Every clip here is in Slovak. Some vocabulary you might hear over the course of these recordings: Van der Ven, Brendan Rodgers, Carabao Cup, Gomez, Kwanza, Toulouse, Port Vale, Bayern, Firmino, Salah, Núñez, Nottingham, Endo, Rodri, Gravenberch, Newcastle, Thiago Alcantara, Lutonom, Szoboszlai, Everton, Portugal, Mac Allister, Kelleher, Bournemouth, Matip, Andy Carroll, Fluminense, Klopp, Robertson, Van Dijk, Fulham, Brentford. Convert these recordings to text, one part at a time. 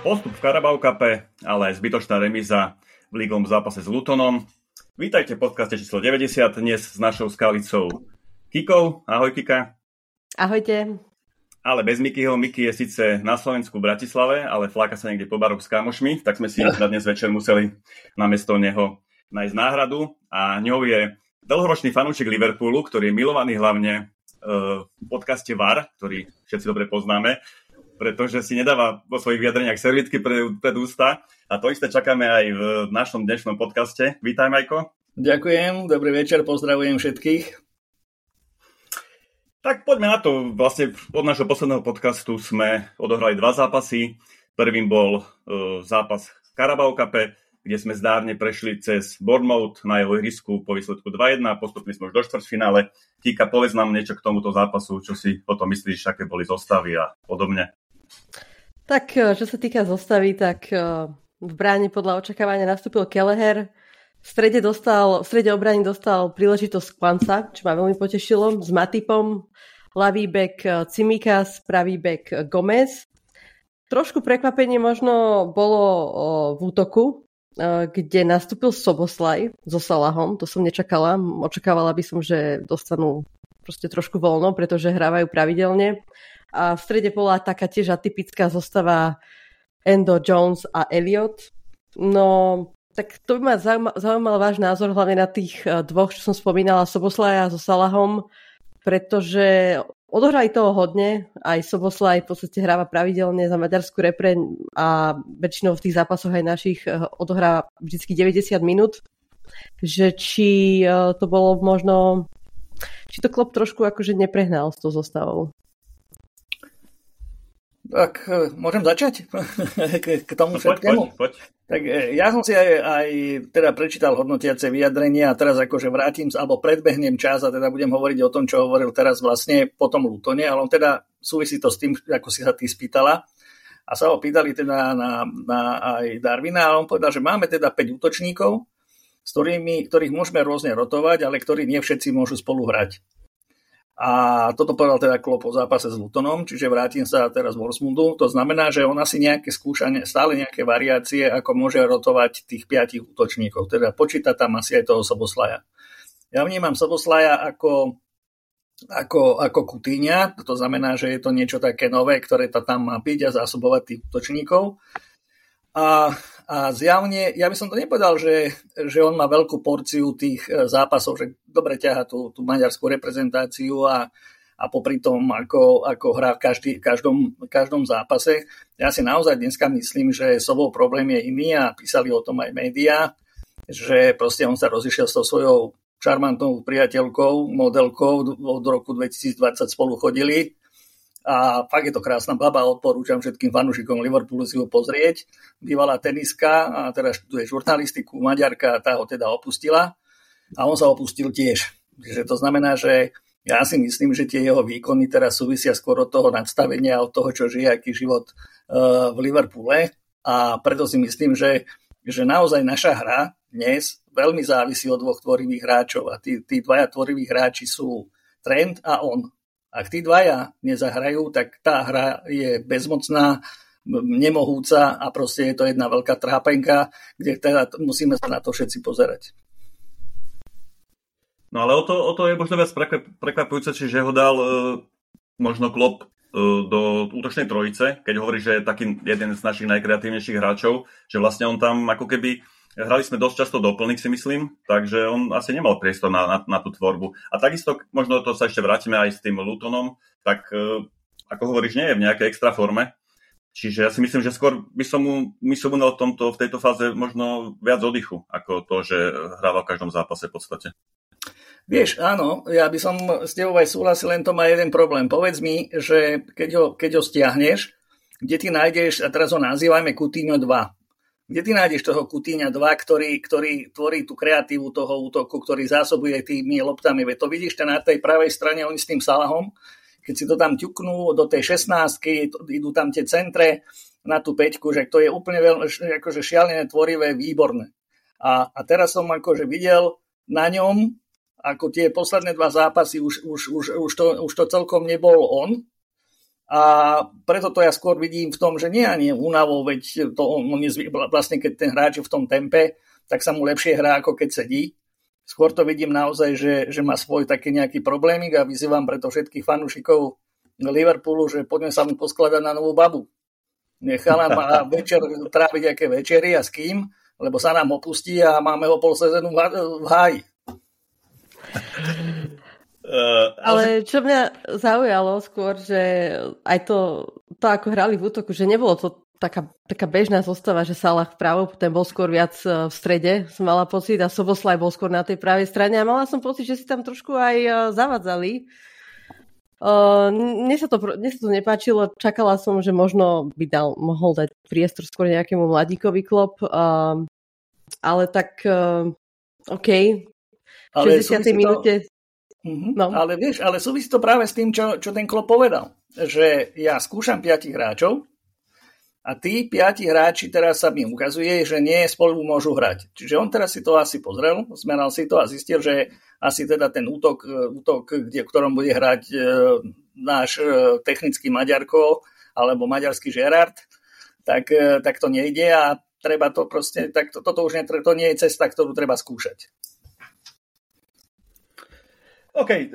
Postup v Carabao Cupe, ale zbytočná remíza v lígovom zápase s Lutonom. Vítajte v podcaste číslo 90, dnes s našou skalicou Kikou. Ahoj Kika. Ahojte. Ale bez Mikyho. Miky je síce na Slovensku v Bratislave, ale fláka sa niekde po baroch s kamošmi, tak sme si na dnes večer museli namiesto neho nájsť náhradu. A ňou je dlhoročný fanúčik Liverpoolu, ktorý je milovaný hlavne v podcaste VAR, ktorý všetci dobre poznáme, pretože si nedáva vo svojich vyjadreniach servítky pred ústa. A to isté čakáme aj v našom dnešnom podcaste. Vítaj, Majko. Ďakujem, dobrý večer, pozdravujem všetkých. Tak poďme na to. Vlastne od našho posledného podcastu sme odohrali dva zápasy. Prvým bol zápas v Carabao Cupe, kde sme zdárne prešli cez Bournemouth na jeho ihrisku po výsledku 2-1. Postupili sme už do štvrťfinále. Kika, povedz nám niečo k tomuto zápasu, čo si o tom myslíš, aké boli zostavy a podobne. Tak, čo sa týka zostavy, tak v bráni podľa očakávania nastúpil Kelleher. V strede obrany dostal príležitosť Kwanza, čo ma veľmi potešilo, s Matipom. Ľavý bek Tsimikas, pravý bek Gomez. Trošku prekvapenie možno bolo v útoku, kde nastúpil Szoboszlai so Salahom. To som nečakala. Očakávala by som, že dostanú proste trošku voľno, pretože hrávajú pravidelne. A v strede bola taká tiež atypická zostava Endo, Jones a Elliot. No, tak to by ma zaujímal váš názor, hlavne na tých dvoch, čo som spomínala, Szoboszlaia so Salahom, pretože odohrali toho hodne, aj Szoboszlai v podstate hráva pravidelne za maďarskú repre a väčšinou v tých zápasoch aj našich odohrá vždy 90 minút, že či to bolo možno, či to Klopp trošku akože neprehnal s tou zostavou. Tak môžem začať k tomu všetkému? Poď. Tak ja som si aj teda prečítal hodnotiace vyjadrenia a teraz akože predbehnem čas a teda budem hovoriť o tom, čo hovoril teraz vlastne po tom Lutone, ale on teda súvisí to s tým, ako si sa ty spýtala. A sa ho pýtali teda na aj Darwina a on povedal, že máme teda 5 útočníkov, ktorých môžeme rôzne rotovať, ale ktorí nie všetci môžu spolu hrať. A toto povedal teda Klopp po zápase s Lutonom, čiže vrátim sa teraz v Bournemouthu. To znamená, že on asi nejaké skúšanie, stále nejaké variácie, ako môže rotovať tých 5 útočníkov. Teda počíta tam asi aj toho Szoboszlaia. Ja vnímam Szoboszlaia ako Kutíňa, to znamená, že je to niečo také nové, ktoré tam má byť a zásobovať tých útočníkov. A zjavne, ja by som to nepovedal, že on má veľkú porciu tých zápasov, že dobre ťaha tú maďarskú reprezentáciu a popri tom, ako hrá v každom zápase. Ja si naozaj dneska myslím, že Sobov problém je iný a písali o tom aj médiá, že proste on sa rozišiel s tou svojou šarmantnou priateľkou, modelkou, od roku 2020 spolu chodili. A fakt je to krásna baba, odporúčam všetkým fanúšikom Liverpoolu si ho pozrieť. Bývalá teniska a teraz študuje žurnalistiku, Maďarka, tá ho teda opustila a on sa opustil tiež. Takže to znamená, že ja si myslím, že tie jeho výkony teraz súvisia skôr od toho nadstavenia, od toho, čo žije, aký život v Liverpoole a preto si myslím, že naozaj naša hra dnes veľmi závisí od dvoch tvorivých hráčov a tí dvaja tvoriví hráči sú Trent a on. Ak tí dvaja nezahrajú, tak tá hra je bezmocná, nemohúca a proste je to jedna veľká trápenka, kde teda musíme sa na to všetci pozerať. No ale o to je možno viac prekvapujúce, čiže ho dal možno Klopp do útočnej trojice, keď hovorí, že je taký jeden z našich najkreatívnejších hráčov, že vlastne on tam ako keby... Hrali sme dosť často doplnk, si myslím, takže on asi nemal priestor na tú tvorbu. A takisto, možno to sa ešte vrátime aj s tým Lutonom, tak ako hovoríš, nie je v nejakej extra forme. Čiže ja si myslím, že skôr by som mu dal v tejto fáze možno viac oddychu, ako to, že hráva v každom zápase v podstate. Vieš, áno, ja by som s tebou aj súhlasil, len to má jeden problém. Povedz mi, že keď ho stiahneš, kde ty nájdeš, a teraz ho nazývajme Coutinho 2, kde ty nájdeš toho Kutíňa 2, ktorý tvorí tú kreatívu toho útoku, ktorý zásobuje tými loptami. Veď to vidíš na tej pravej strane, oni s tým Salahom, keď si to tam ťuknú do tej 16-ky, idú tam tie centre na tú 5-ku, že to je úplne akože šialené, tvorivé, výborné. A teraz som akože videl na ňom, ako tie posledné dva zápasy, už to celkom nebol on, A preto to ja skôr vidím v tom, že nie ani únavou, veď to on je vlastne, keď ten hráč je v tom tempe, tak sa mu lepšie hrá, ako keď sedí. Skôr to vidím naozaj, že má svoj taký nejaký problémik a vyzývam preto všetkých fanúšikov Liverpoolu, že poďme sa mu poskladať na novú babu. Nechala ma večer tráviť aké večery a s kým, lebo sa nám opustí a máme ho pol sezónu v háji. Ale čo mňa zaujalo skôr, že aj to ako hrali v útoku, že nebolo to taká bežná zostava, že Salah vpravo, ten bol skôr viac v strede, som mala pocit, a Szoboszlai bol skôr na tej pravej strane a mala som pocit, že si tam trošku aj zavadzali. Mne sa to nepáčilo, čakala som, že možno by mohol dať priestor skôr nejakému mladíkovi Klopp, ale tak OK, v 60. minúte... Mm-hmm. No. Ale vieš, ale súvisí to práve s tým, čo ten Klopp povedal, že ja skúšam 5 hráčov a tí 5 hráči teraz sa mi ukazuje, že nie spolu môžu hrať. Čiže on teraz si to asi pozrel, smeral si to a zistil, že asi teda ten útok v ktorom bude hrať náš technický Maďarko alebo maďarský Gerard, tak to nejde a treba to proste, tak toto už to nie je cesta, ktorú treba skúšať. OK,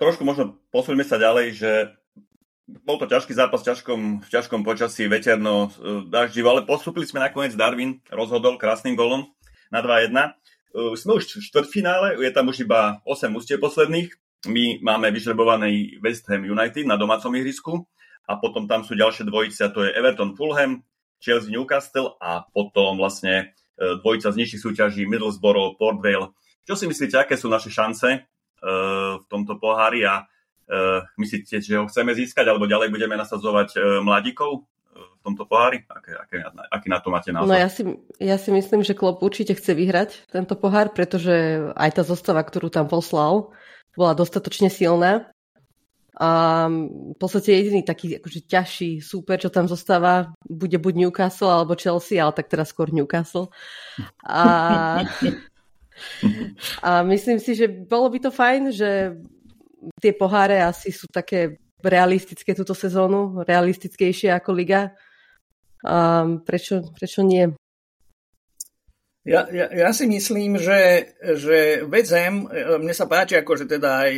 trošku možno posuňme sa ďalej, že bol to ťažký zápas v ťažkom počasí, veterno, daždivo, ale postúpili sme nakoniec, Darwin rozhodol krásnym golom na 2-1. Sme už v štvrtfinále, je tam už iba 8 ústieb posledných. My máme vyžrebovaný West Ham United na domácom ihrisku a potom tam sú ďalšie dvojice, a to je Everton Fulham, Chelsea Newcastle a potom vlastne dvojica z nižších súťaží Middlesbrough, Port Vale. Čo si myslíte, aké sú naše šance v tomto pohári a myslíte, že ho chceme získať alebo ďalej budeme nasadzovať mladíkov v tomto pohári? Aký na to máte názor? No ja si myslím, že Klopp určite chce vyhrať tento pohár, pretože aj tá zostava, ktorú tam poslal, bola dostatočne silná. A v podstate jediný taký akože ťažší súper, čo tam zostáva, bude buď Newcastle alebo Chelsea, ale tak teraz skôr Newcastle. A myslím si, že bolo by to fajn, že tie poháre asi sú také realistické túto sezónu, realistickejšie ako liga. Prečo nie? Ja si myslím, že Vezem, mne sa páči, akože teda aj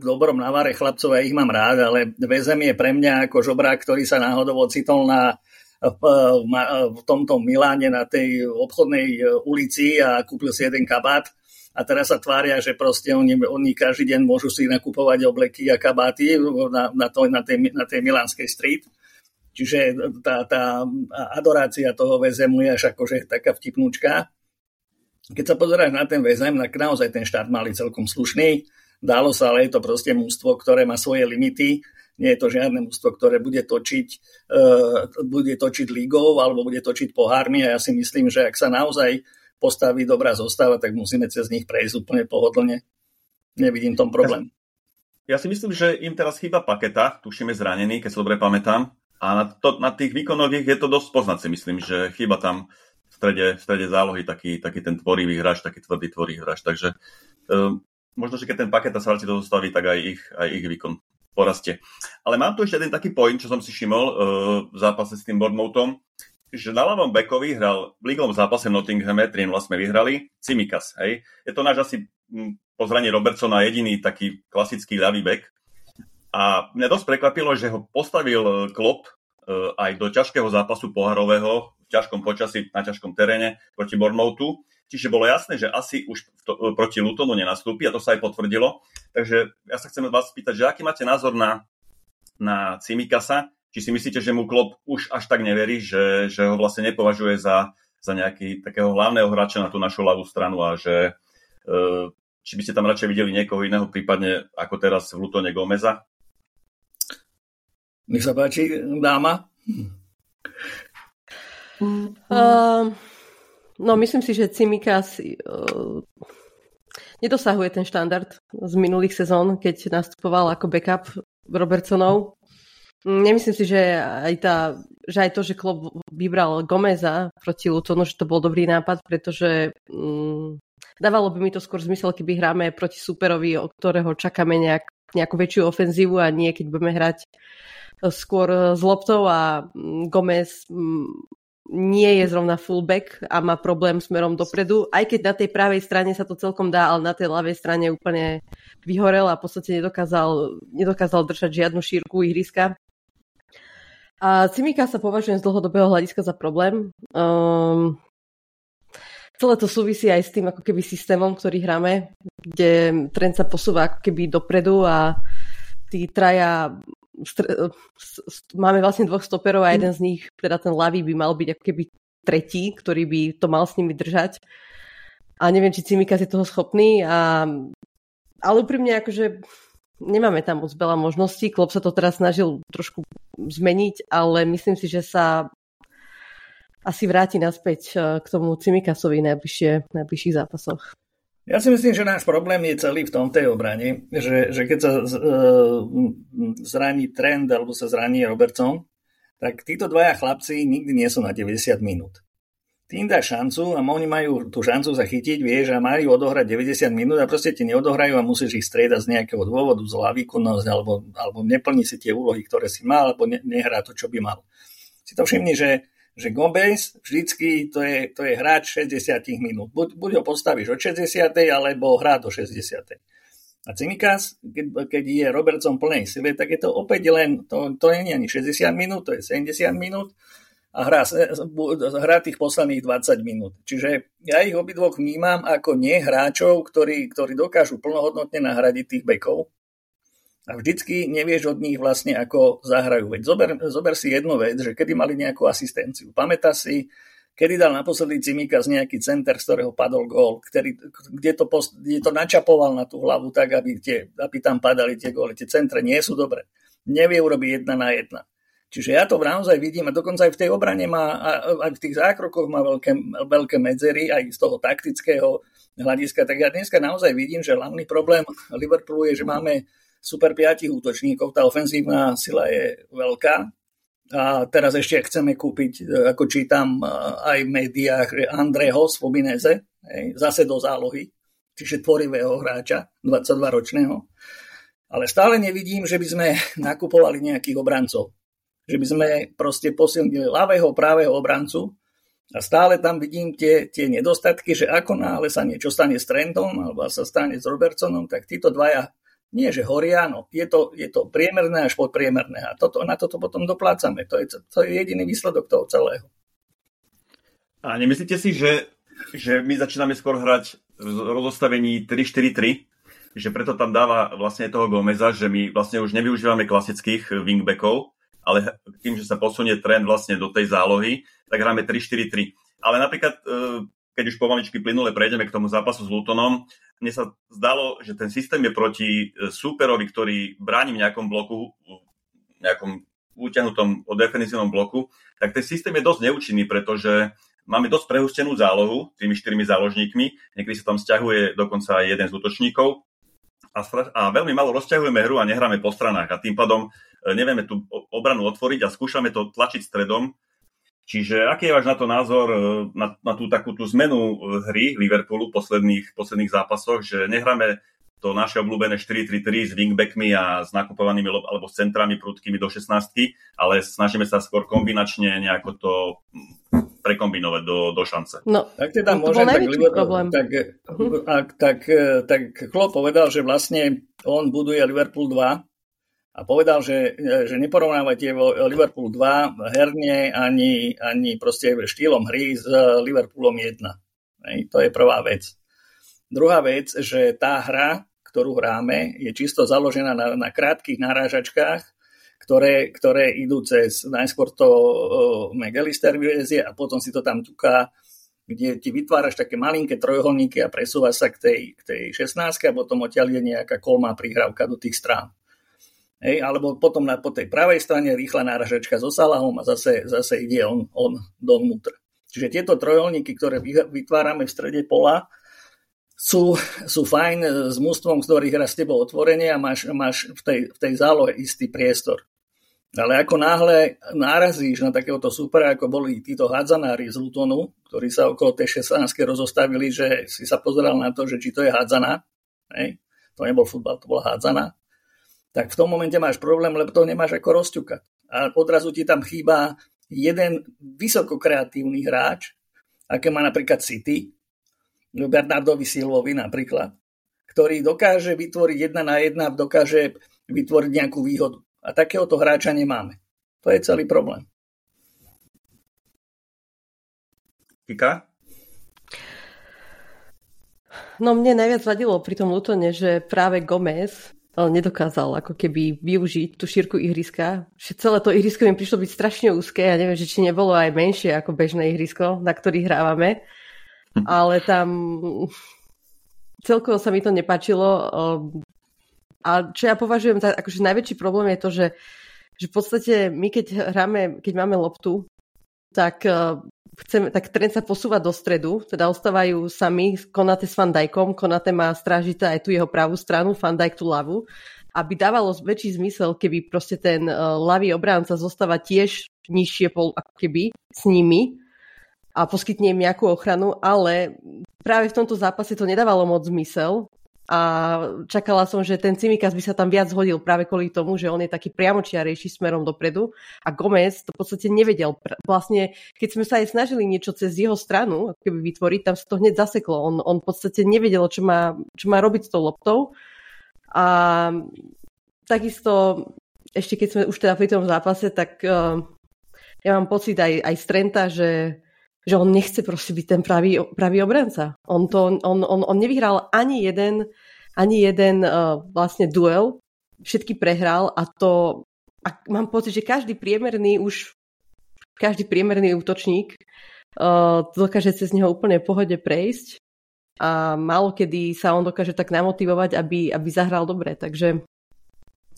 v dobrom navare chlapcov, ja ich mám rád, ale Vezem je pre mňa ako žobrák, ktorý sa náhodou ocitol v tomto Miláne na tej obchodnej ulici a kúpil si jeden kabát a teraz sa tvária, že proste oni každý deň môžu si nakupovať obleky a kabáty na tej milánskej street. Čiže tá adorácia toho Vezemu je až akože taká vtipnúčka. Keď sa pozeráš na ten Vezem, tak naozaj ten štart mali celkom slušný. Dalo sa, ale je to proste mužstvo, ktoré má svoje limity. Nie je to žiadne mužstvo, ktoré bude točiť ligou alebo bude točiť pohármi a ja si myslím, že ak sa naozaj postaví dobrá zostava, tak musíme cez nich prejsť úplne pohodlne. Nevidím tom problém. Ja si myslím, že im teraz chýba Paketa, tušíme zranený, keď sa dobre pamätám. A na tých výkonoch je to dosť poznať, si myslím, že chýba tam v strede zálohy taký ten tvorivý hráč, taký tvrdý tvorivý hráč. Takže možno, že keď ten Paketa sa vráti do zostavy, tak aj ich výkon porastie. Ale mám tu ešte jeden taký point, čo som si všimol v zápase s tým Bournemouthom, že na ľavom backovi hral v ligovom zápase v Nottinghame, 3 vlastne vyhrali, Tsimikas. Hej. Je to náš asi pozranie Robertsona jediný taký klasický ľavý back. A mňa dosť prekvapilo, že ho postavil Klopp aj do ťažkého zápasu poharového, v ťažkom počasí, na ťažkom teréne proti Bournemouthu. Čiže bolo jasné, že asi už proti Lutonu nenastúpi a to sa aj potvrdilo. Takže ja sa chcem vás spýtať, že aký máte názor na Tsimikasa? Či si myslíte, že mu Klopp už až tak neverí, že ho vlastne nepovažuje za nejaký takého hlavného hráča na tú našu ľavú stranu a že či by ste tam radšej videli niekoho iného, prípadne ako teraz v Lutone Gomeza? Nech sa páči, dáma. No, myslím si, že Tsimikas nedosahuje ten štandard z minulých sezón, keď nastupoval ako backup Robertsonov. Nemyslím si, že aj to, že Klopp vybral Gomeza proti Lutonu, že to bol dobrý nápad, pretože dávalo by mi to skôr zmysel, keby hráme proti súperovi, od ktorého čakáme nejak nejakú väčšiu ofenzívu a nie, keď budeme hrať skôr s loptou a Gomez nie je zrovna fullback a má problém smerom dopredu, aj keď na tej pravej strane sa to celkom dá, ale na tej ľavej strane úplne vyhorel a v podstate nedokázal držať žiadnu šírku ihriska. A Tsimikas sa považujem z dlhodobého hľadiska za problém. Celé to súvisí aj s tým ako keby systémom, ktorý hráme, kde trend sa posúva ako keby dopredu a tí traja máme vlastne dvoch stoperov a jeden z nich, teda ten ľavý, by mal byť ako keby tretí, ktorý by to mal s nimi držať. A neviem, či Tsimikas je toho schopný. Ale úprimne akože nemáme tam moc veľa možností. Klopp sa to teraz snažil trošku zmeniť, ale myslím si, že sa asi vráti naspäť k tomu Tsimikasovi najbližších zápasoch. Ja si myslím, že náš problém je celý v tom tej obrane, že keď sa zraní Trent alebo sa zraní Robertson, tak títo dvaja chlapci nikdy nie sú na 90 minút. Ty im dáš šancu a oni majú tú šancu zachytiť, vieš, a majú odohrať 90 minút a proste ti neodohrajú a musíš ich striedať z nejakého dôvodu, zlá výkonnosť alebo neplní si tie úlohy, ktoré si mal, alebo nehrá to, čo by mal. Si to všimni, že Gomez vždycky to je hráč 60 minút. Buď ho postavíš od 60, alebo hrá do 60. A Tsimikas, keď je Robertson plnej sile, tak je to opäť len, to nie je ani 60 minút, to je 70 minút a hrá tých posledných 20 minút. Čiže ja ich obidvoch vnímam ako nehráčov, ktorí dokážu plnohodnotne nahradiť tých bekov. A vždycky nevieš od nich vlastne, ako zahrajú. Veď zober si jednu vec, že kedy mali nejakú asistenciu. Pamätá si, kedy dal naposledy Tsimikas nejaký center, z ktorého padol gól, kde to načapoval na tú hlavu tak, aby tam padali tie góly. Tie centre nie sú dobré. Nevie urobiť 1-1. Čiže ja to naozaj vidím a dokonca aj v tej obrane má, aj v tých zákrokoch má veľké medzery, aj z toho taktického hľadiska. Tak ja dneska naozaj vidím, že hlavný problém Liverpoolu je, že máme super 5 útočníkov, tá ofenzívna sila je veľká a teraz ešte chceme kúpiť, ako čítam aj v médiách, Andreho z Fubineze, zase do zálohy, čiže tvorivého hráča, 22-ročného. Ale stále nevidím, že by sme nakupovali nejakých obrancov. Že by sme proste posilnili ľavého, pravého obrancu a stále tam vidím tie nedostatky, že ako náhle sa niečo stane s Trentom alebo sa stane s Robertsonom, tak títo dvaja nie, že horiano. Je to priemerné až podpriemerné. A na toto potom doplácame. To je jediný výsledok toho celého. A nemyslíte si, že my začíname skôr hrať v rozostavení 3-4-3? Že preto tam dáva vlastne toho Gomeza, že my vlastne už nevyužívame klasických wingbackov, ale tým, že sa posunie trend vlastne do tej zálohy, tak hráme 3-4-3. Ale napríklad, keď už pomaličky plynule prejdeme k tomu zápasu s Lutonom, mne sa zdalo, že ten systém je proti súperovi, ktorý bráni v nejakom bloku, v nejakom utiahnutom defenzívnom bloku, tak ten systém je dosť neúčinný, pretože máme dosť prehustenú zálohu tými 4 záložníkmi, niekedy sa tam sťahuje dokonca jeden z útočníkov a veľmi malo rozťahujeme hru a nehráme po stranách a tým pádom nevieme tú obranu otvoriť a skúšame to tlačiť stredom. Čiže aký je váš na to názor, na tú takúto zmenu hry Liverpoolu v posledných zápasoch, že nehráme to naše obľúbené 4-3-3 s wingbackmi a s nakupovanými alebo s centrami prudkými do 16, ale snažíme sa skôr kombinačne nejako to prekombinovať do šance. No, tak teda môžem, tak Klopp povedal, že vlastne on buduje Liverpool 2, a povedal, že neporovnávate Liverpool 2 herne ani proste štýlom hry s Liverpoolom 1. To je prvá vec. Druhá vec, že tá hra, ktorú hráme, je čisto založená na krátkych narážačkách, ktoré idú cez najskôr to Mac Allister vylezie a potom si to tam tuká, kde ti vytváraš také malinké trojuholníky a presúva sa k tej 16 a potom odtiaľ je nejaká kolmá prihrávka do tých strán. Hej, alebo potom po tej pravej strane rýchla náražačka so Salahom a zase ide on dovnútra. Čiže tieto trojuholníky, ktoré vytvárame v strede pola, sú fajn s mužstvom, ktorý hrá s tebou otvorene a máš v tej zálohe istý priestor. Ale ako náhle narazíš na takéhoto supera, ako boli títo hádzanári z Lutonu, ktorí sa okolo tej 16-ke rozostavili, že si sa pozeral na to, že či to je hádzaná. Hej, to nebol futbal, to bola hádzaná. tak v tom momente máš problém, lebo to nemáš ako rozťukať. A odrazu ti tam chýba jeden vysokokreatívny hráč, aké má napríklad City, Bernardovi Silvovi napríklad, ktorý dokáže vytvoriť 1-1, dokáže vytvoriť nejakú výhodu. A takéhoto hráča nemáme. To je celý problém. Kika? No mne najviac vadilo pri tom Lutone, že práve Gomez nedokázal ako keby využiť tú šírku ihriska. Celé to ihrisko mi prišlo byť strašne úzke. Ja neviem, že či nebolo aj menšie ako bežné ihrisko, na ktorých hrávame. Ale tam celkovo sa mi to nepáčilo. A čo ja považujem za akože najväčší problém je to, že v podstate my keď hráme, keď máme loptu, tak tak trend sa posúva do stredu, teda ostávajú sami Konaté s Van Dijkom. Konaté má strážiť aj tú jeho pravú stranu, Van Dijk tú ľavú, aby dávalo väčší zmysel, keby proste ten ľavý obránca zostáva tiež nižšie keby s nimi a poskytne im nejakú ochranu, ale práve v tomto zápase to nedávalo moc zmysel a čakala som, že ten Tsimikas by sa tam viac hodil práve kvôli tomu, že on je taký priamočiarejší smerom dopredu a Gomez to v podstate nevedel. Vlastne, keď sme sa aj snažili niečo cez jeho stranu keby vytvoriť, tam sa to hneď zaseklo. On v podstate nevedel, čo má robiť s tou loptou. A takisto, ešte keď sme už teda pri tom zápase, tak ja mám pocit aj z Trenta, že on nechce proste byť ten pravý obranca. On nevyhral ani jeden vlastne duel, všetky prehral a mám pocit, že každý priemerný útočník dokáže cez neho úplne v pohode prejsť a málo kedy sa on dokáže tak namotivovať, aby zahral dobre, takže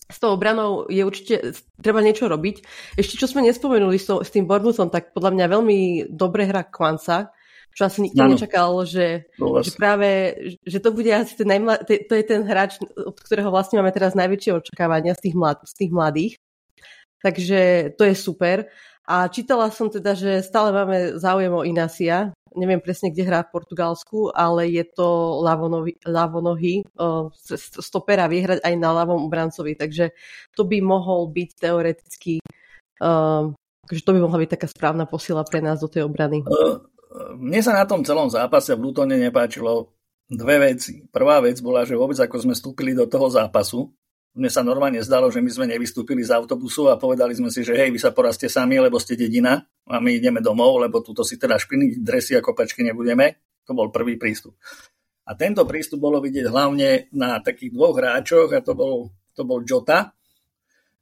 s tou obranou je určite treba niečo robiť. Ešte čo sme nespomenuli s tým Bournemouthom, tak podľa mňa veľmi dobre hrá Kwanza, čo asi nikto nečakal, že práve že to bude asi ten to je ten hráč, od ktorého vlastne máme teraz najväčšie očakávania z tých mladých. Takže to je super. A čítala som teda, že stále máme záujem o Inacia. Neviem presne, kde hrá v Portugalsku, ale je to ľavonohý. Stopera vie hrať aj na ľavom obrancovi, takže to by mohol byť teoreticky, že to by mohla byť taká správna posila pre nás do tej obrany. Mne sa na tom celom zápase v Lutone nepáčilo dve veci. Prvá vec bola, že vôbec ako sme vstúpili do toho zápasu, mne sa normálne zdalo, že my sme nevystúpili z autobusu a povedali sme si, že hej, vy sa porazte sami, lebo ste dedina a my ideme domov, lebo tuto si teda špiniť dresy a kopačky nebudeme. To bol prvý prístup. A tento prístup bolo vidieť hlavne na takých dvoch hráčoch a to bol Jota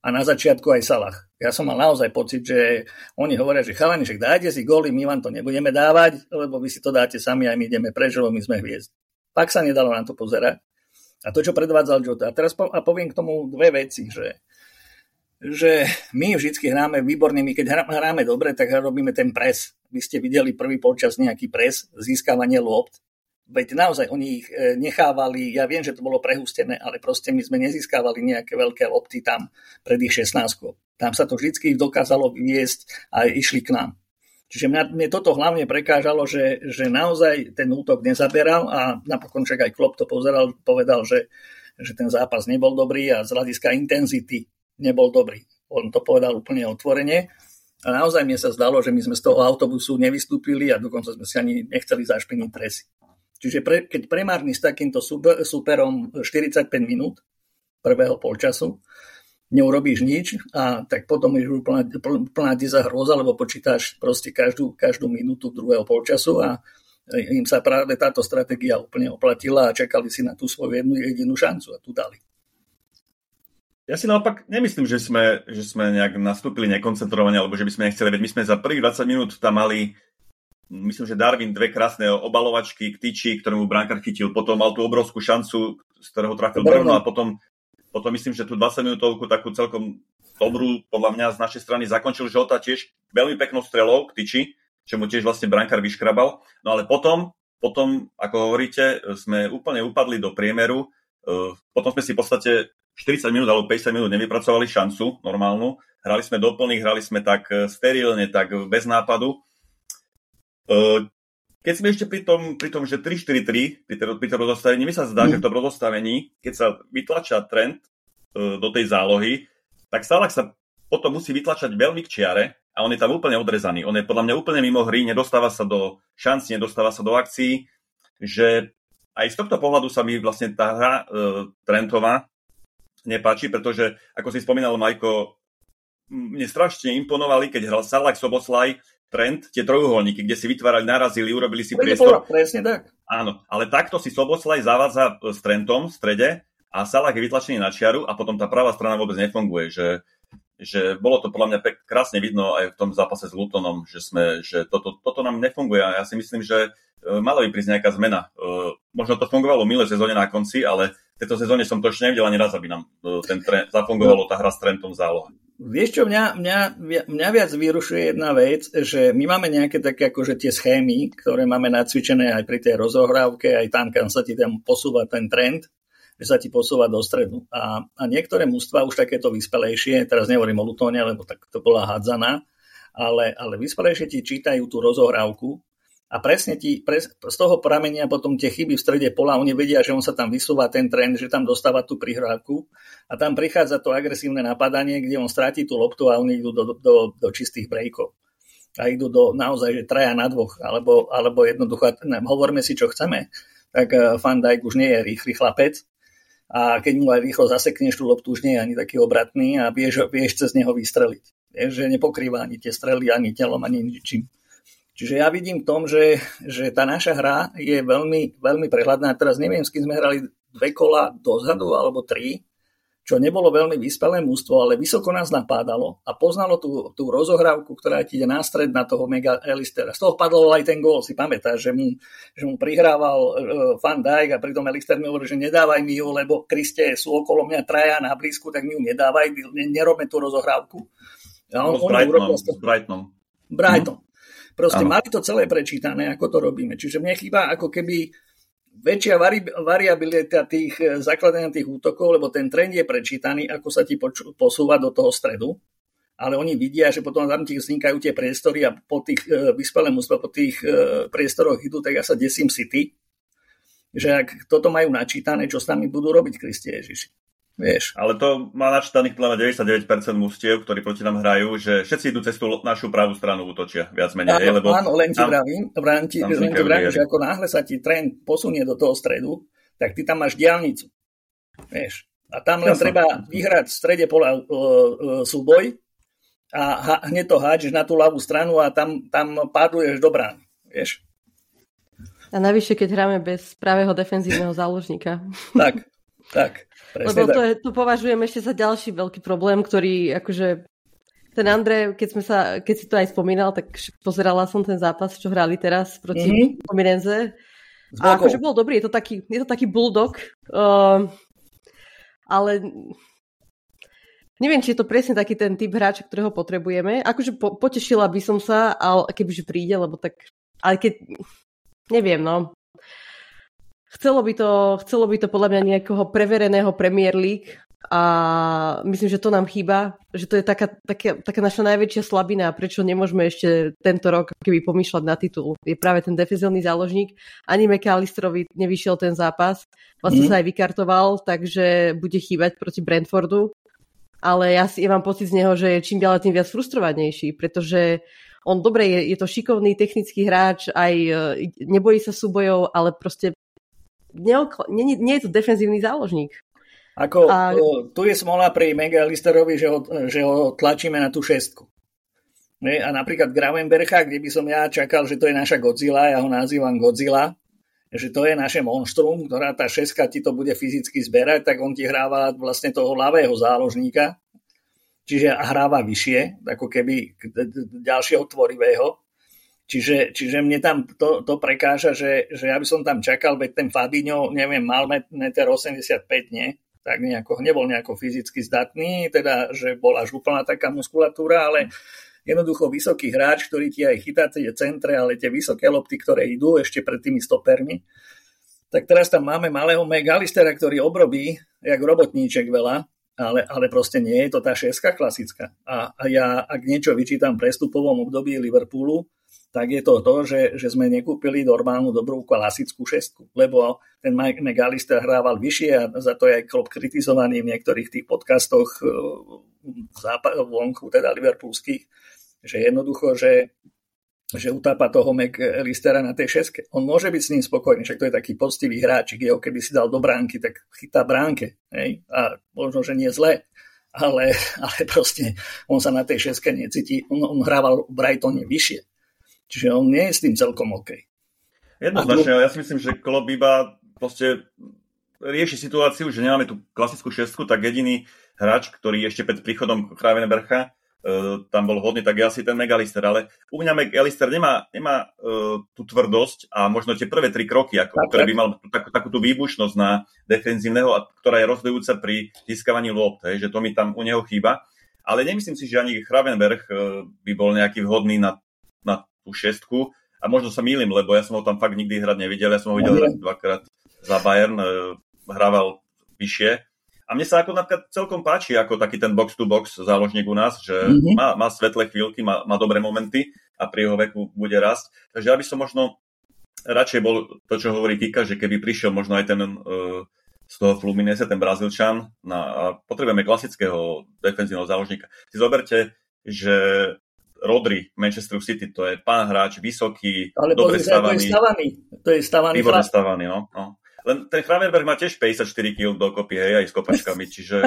a na začiatku aj Salah. Ja som mal naozaj pocit, že oni hovoria, že chalani, však dajte si góly, my vám to nebudeme dávať, lebo vy si to dáte sami a my ideme preč, lebo my sme hviezd. Pak sa nedalo na to pozerať. A to, čo predvádzal Jota. A teraz poviem k tomu dve veci, že my vždycky hráme výborne, my keď hráme dobre, tak robíme ten pres. Vy ste videli prvý polčas nejaký pres, získavanie lôpt. Veď naozaj oni ich nechávali, ja viem, že to bolo prehustené, ale proste my sme nezískavali nejaké veľké lopty tam pred ich 16. Tam sa to vždycky dokázalo viesť a išli k nám. Čiže mne toto hlavne prekážalo, že naozaj ten útok nezaberal a napokon však aj Klopp to povedal, že ten zápas nebol dobrý a z hľadiska intenzity nebol dobrý. On to povedal úplne otvorene a naozaj mne sa zdalo, že my sme z toho autobusu nevystúpili a dokonca sme si ani nechceli zašpiniť presy. Čiže keď premárni s takýmto superom 45 minút prvého polčasu, neurobíš nič a tak potom je úplná dezahrôza, lebo počítaš proste každú minútu druhého polčasu a im sa práve táto stratégia úplne oplatila a čakali si na tú svoju jedinú šancu a tu dali. Ja si naopak nemyslím, že sme nejak nastúpili nekoncentrovane, alebo že by sme nechceli, veď my sme za prvých 20 minút tam mali, myslím, že Darwin dve krásne obalovačky k tyči, ktorému brankár chytil, potom mal tú obrovskú šancu, z ktorého trafil brevno a potom myslím, že tú 20-minútovku takú celkom dobrú, podľa mňa, z našej strany zakončil Jota tiež veľmi peknou strelou k tyči, čo mu tiež vlastne brankár vyškrabal. No ale potom, ako hovoríte, sme úplne upadli do priemeru. Potom sme si v podstate 40 minút alebo 50 minút nevypracovali šancu normálnu. Hrali sme doplných, hrali sme tak sterilne, tak bez nápadu. Keď sme ešte pri tom že 3-4-3, pri tom rozostavení, mi sa zdá, že v tom rozostavení, keď sa vytlačia trend, do tej zálohy, tak Salah sa potom musí vytlačať veľmi k čiare a on je tam úplne odrezaný. On je podľa mňa úplne mimo hry, nedostáva sa do šanc, nedostáva sa do akcií, že aj z tohto pohľadu sa mi vlastne tá hra Trentova nepáči, pretože, ako si spomínal, Majko, mne strašne imponovali, keď hral Salah, Szoboszlai, Trent, tie trojuholníky, kde si vytvárali, narazili, urobili si priestor. Presne tak. Áno, ale takto si Szoboszlai zavádza s Trentom v strede a Salah je vytlačený na čiaru a potom tá pravá strana vôbec nefunguje, že bolo to podľa mňa krásne vidno aj v tom zápase s Lutonom, že toto nám nefunguje a ja si myslím, že malo by prísť nejaká zmena. Možno to fungovalo v minulej sezóne na konci, ale v tejto sezóne som to ešte nevidel ani raz, aby nám zafungovalo tá hra s Trentom v zálohe. Vieš čo, mňa viac vyrušuje jedna vec, že my máme nejaké také akože tie schémy, ktoré máme nacvičené aj pri tej rozohrávke, aj tam, kam sa ti tam posúva ten trend, že sa ti posúva do stredu. A niektoré mužstva už takéto vyspelejšie, teraz nehovorím o Lutone, lebo tak to bola hádzaná, ale vyspelejšie ti čítajú tú rozohrávku a presne ti z toho pramenia potom tie chyby v strede pola, oni vedia, že on sa tam vysúva ten trend, že tam dostáva tú prihrávku a tam prichádza to agresívne napadanie, kde on stráti tú loptu a oni idú do čistých breakov. A idú do naozaj, že traja na dvoch, alebo jednoducho, hovorme si, čo chceme, tak Van Dijk už nie je rýchly chlapec a keď mu aj rýchlo zasekneš tú loptu, už nie je ani taký obratný a vieš cez neho vystreliť. Vieš, že nepokrýva ani tie strely, ani telom, ani ničím. Čiže ja vidím v tom, že tá naša hra je veľmi, veľmi prehľadná. Teraz neviem, s kým sme hrali 2 kola dozadu alebo 3, čo nebolo veľmi vyspelé mužstvo, ale vysoko nás napádalo a poznalo tú rozohrávku, ktorá ti ide na stred na toho Maca Allistera. Z toho padlo aj ten gól, si pamätáš, že mu prihrával Van Dijk a pritom Allister mi hovoril, že nedávaj mi ju, lebo Kriste sú okolo mňa traja na blízku, tak mi ju nedávaj, nerobme tú rozohrávku. A on Brighton. Proste mali to celé prečítané, ako to robíme. Čiže mne chýba ako keby väčšia variabilita tých zakladania tých útokov, lebo ten trend je prečítaný, ako sa ti posúva do toho stredu. Ale oni vidia, že potom tam ti vznikajú tie priestory a po tých priestoroch idú, tak ja sa desím City, že ak toto majú načítané, čo s nami budú robiť, Kriste Ježiši. Vieš. Ale to má načítaných plná 99% mústiev, ktorí proti nám hrajú, že všetci idú cez tú našu pravú stranu útočia, viac menej. Áno, len ti vravím, že ako náhle sa ti trend posunie do toho stredu, tak ty tam máš diaľnicu. Vieš. A tam len treba vyhrať v strede pola súboj a hneď to hádžeš na tú ľavú stranu a tam pádluješ do brány. Vieš. A navyše, keď hráme bez pravého defenzívneho záložníka. Tak. Lebo to považujem ešte za ďalší veľký problém, ktorý akože ten Andrej, keď si to aj spomínal, tak pozerala som ten zápas, čo hrali teraz proti Pomirenze. A akože bol dobrý, je to taký bulldog, ale neviem, či je to presne taký ten typ hráča, ktorého potrebujeme. Akože potešila by som sa, ale kebyže príde, lebo tak, ale keď, neviem, no. Chcelo by to podľa mňa niekoho prevereného Premier League a myslím, že to nám chýba, že to je taká naša najväčšia slabina, prečo nemôžeme ešte tento rok keby pomýšľať na titul. Je práve ten defenzívny záložník. Ani Mac Allisterovi nevyšiel ten zápas, vlastne sa aj vykartoval, takže bude chýbať proti Brentfordu, ale ja mám pocit z neho, že je čím ďalej tým viac frustrovanejší, pretože on dobre je to šikovný technický hráč, aj nebojí sa súbojov, ale proste nie je to defenzívny záložník. Tu je smola pri Maca Allisterovi, že ho tlačíme na tú 6. A napríklad Gravenbercha, kde by som ja čakal, že to je naša Godzilla, ja ho nazývam Godzilla, že to je naše monštrum, ktorá tá 6 ti to bude fyzicky zberať, tak on ti hráva vlastne toho ľavého záložníka, čiže hráva vyššie, ako keby ďalšieho tvorivého. Čiže mne tam to prekáža, že ja by som tam čakal, veď ten Fabinho, neviem, mal 1,85 m, nie? Tak nebol nejako fyzicky zdatný, teda, že bola až úplná taká muskulatúra, ale jednoducho vysoký hráč, ktorý ti aj chytá tie centre, ale tie vysoké lopty, ktoré idú ešte pred tými stopermi. Tak teraz tam máme malého Maca Allistera, ktorý obrobí, jak robotníček veľa, ale proste nie je to tá šestka klasická. A ja, ak niečo vyčítam prestupovom období Liverpoolu, tak je to, že sme nekúpili normálnu dobrú klasickú šestku, lebo ten Mac Allister hrával vyššie a za to je aj Klopp kritizovaný v niektorých tých podcastoch vonku, teda liverpoolských, že jednoducho, že utápa toho Mac Allistera na tej šeske. On môže byť s ním spokojný, však to je taký poctivý hráčik, jeho keby si dal do bránky, tak chytá bránke, hej? A možno, že nie zle, ale proste on sa na tej šeske necíti, on hrával v Brightone vyššie. Čiže on nie je s tým celkom OK. Jednoznačne, ja si myslím, že Klopp iba proste rieši situáciu, že nemáme tú klasickú šestku, tak jediný hráč, ktorý ešte pred príchodom Kravenbercha tam bol hodný, tak je asi ten Mac Allister. Ale u mňa Mac Allister nemá tú tvrdosť a možno tie prvé tri kroky, ktoré by mal takú tú výbušnosť na defenzívneho, ktorá je rozhodujúca pri získavaní lôb, že to mi tam u neho chýba. Ale nemyslím si, že ani Kravenberch by bol nejaký vhodný na tú šestku a možno sa mýlim, lebo ja som ho tam fakt nikdy hrať nevidel, ja som ho videl dvakrát za Bayern, hrával vyššie a mne sa ako napríklad celkom páči ako taký ten box-to-box záložník u nás, že má svetlé chvíľky, má dobré momenty a pri jeho veku bude rásť, takže ja by som možno radšej bol to, čo hovorí Kika, že keby prišiel možno aj ten z toho Fluminense, ten Brazílčan a potrebujeme klasického defenzívneho záložníka. Si zoberte, že Rodri, Manchester City, to je pán hráč, vysoký, ale dobre stavaný. To je stavaný. Výborné stavaný, no. Len ten Kravenberch má tiež 54 kg dokopy, hej, aj s kopačkami, čiže...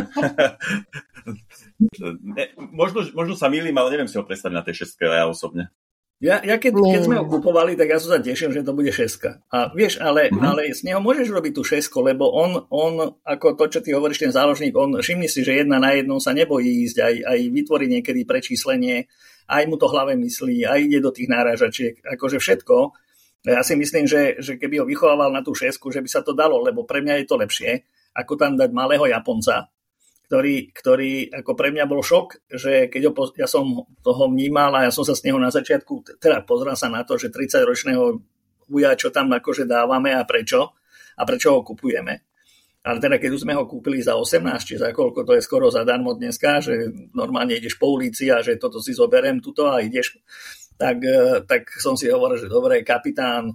možno sa mýlim, ale neviem si ho predstaviť na tej šestke, ja osobne. Ja keď sme ho kupovali, tak ja som sa tešil, že to bude šestka. A vieš, ale z neho môžeš robiť tú šestku, lebo on ako to, čo ty hovoríš, ten záložník, on všimni si, že 1 na 1 sa nebojí ísť, aj vytvorí niekedy prečíslenie, aj mu to hlave myslí, aj ide do tých náražačiek, akože všetko. Ja si myslím, že keby ho vychovával na tú šesku, že by sa to dalo, lebo pre mňa je to lepšie, ako tam dať malého Japonca, ktorý ako pre mňa bol šok, že keď ja som toho vnímal a ja som sa s neho na začiatku, teda pozrel sa na to, že 30-ročného uja, čo tam akože dávame a prečo ho kupujeme. Ale teda, keď už sme ho kúpili za 18, či za koľko, to je skoro zadarmo dneska, že normálne ideš po ulici a že toto si zoberiem tuto a ideš, tak som si hovoril, že dobre, kapitán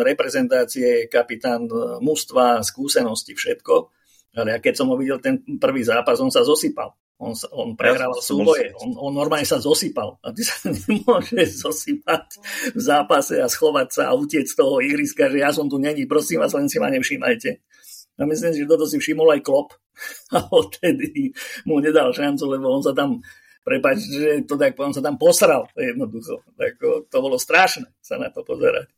reprezentácie, kapitán mužstva, skúsenosti, všetko. Ale ja keď som ho videl ten prvý zápas, on sa zosypal. On prehrával súboje, on normálne sa zosypal. A ty sa nemôžeš zosypať v zápase a schovať sa a utiec z toho ihriska, že ja som tu není, prosím vás, len si ma nevšímajte. A myslím si, že toto si všimol aj Klopp a odtedy mu nedal šancu, lebo on sa tam, prepáč, že to tak poviem, sa tam posral jednoducho. Tak to bolo strašné sa na to pozerať.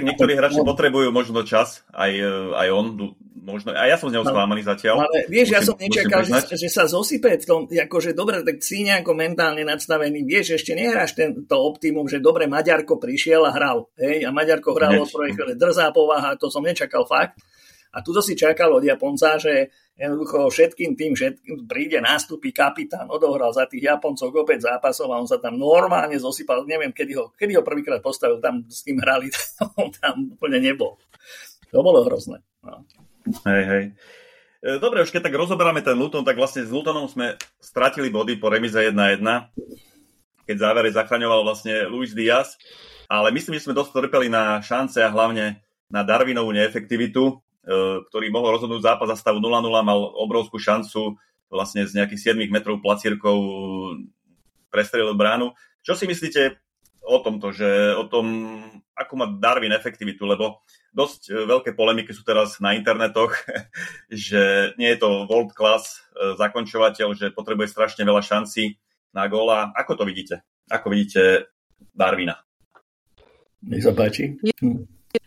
Niektorí hráči potrebujú možno čas, aj on možno, a ja som z neho sklamaný zatiaľ. Ale vieš, ja som nečakal, že sa zosype v tom, akože dobre, tak si nejako mentálne nadstavený, vieš, ešte nehráš to optimum, že dobre, Maďarko prišiel a hral, hej, a Maďarko hral od prvej chvíle, drzá povaha, to som nečakal fakt. A tuto si čakal od Japonca, že jednoducho všetkým príde, nástupí kapitán, odohral za tých Japoncov opäť zápasov a on sa tam normálne zosypal. Neviem, kedy ho prvýkrát postavil, tam s tým hrali, tam úplne nebol. To bolo hrozné. No. Hej. Dobre, už keď tak rozoberáme ten Luton, tak vlastne s Lutonom sme stratili body po remize 1-1, keď závere zachraňoval vlastne Luis Díaz, ale myslím, že sme dosť trpeli na šance a hlavne na Darwinovú neefektivitu, ktorý mohol rozhodnúť zápas za stavu 0-0, mal obrovskú šancu vlastne z nejakých 7 metrov placírkou prestrelil bránu. Čo si myslíte o tom, ako má Darwin efektivitu, lebo dosť veľké polemiky sú teraz na internetoch, že nie je to world class zakončovateľ, že potrebuje strašne veľa šancí na góla. Ako to vidíte? Ako vidíte Darwina? Nech sa páči.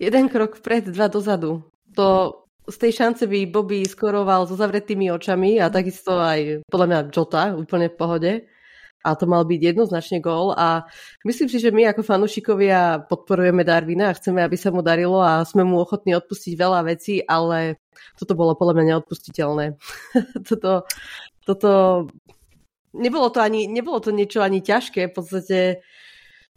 Jeden krok vpred, 2 dozadu. To z tej šance by Bobby skoroval so zavretými očami a takisto aj podľa mňa Jota úplne v pohode. A to mal byť jednoznačne gól a myslím si, že my ako fanúšikovia podporujeme Darwina a chceme, aby sa mu darilo a sme mu ochotní odpustiť veľa vecí, ale toto bolo podľa mňa neodpustiteľné. Toto nebolo to niečo ani ťažké, v podstate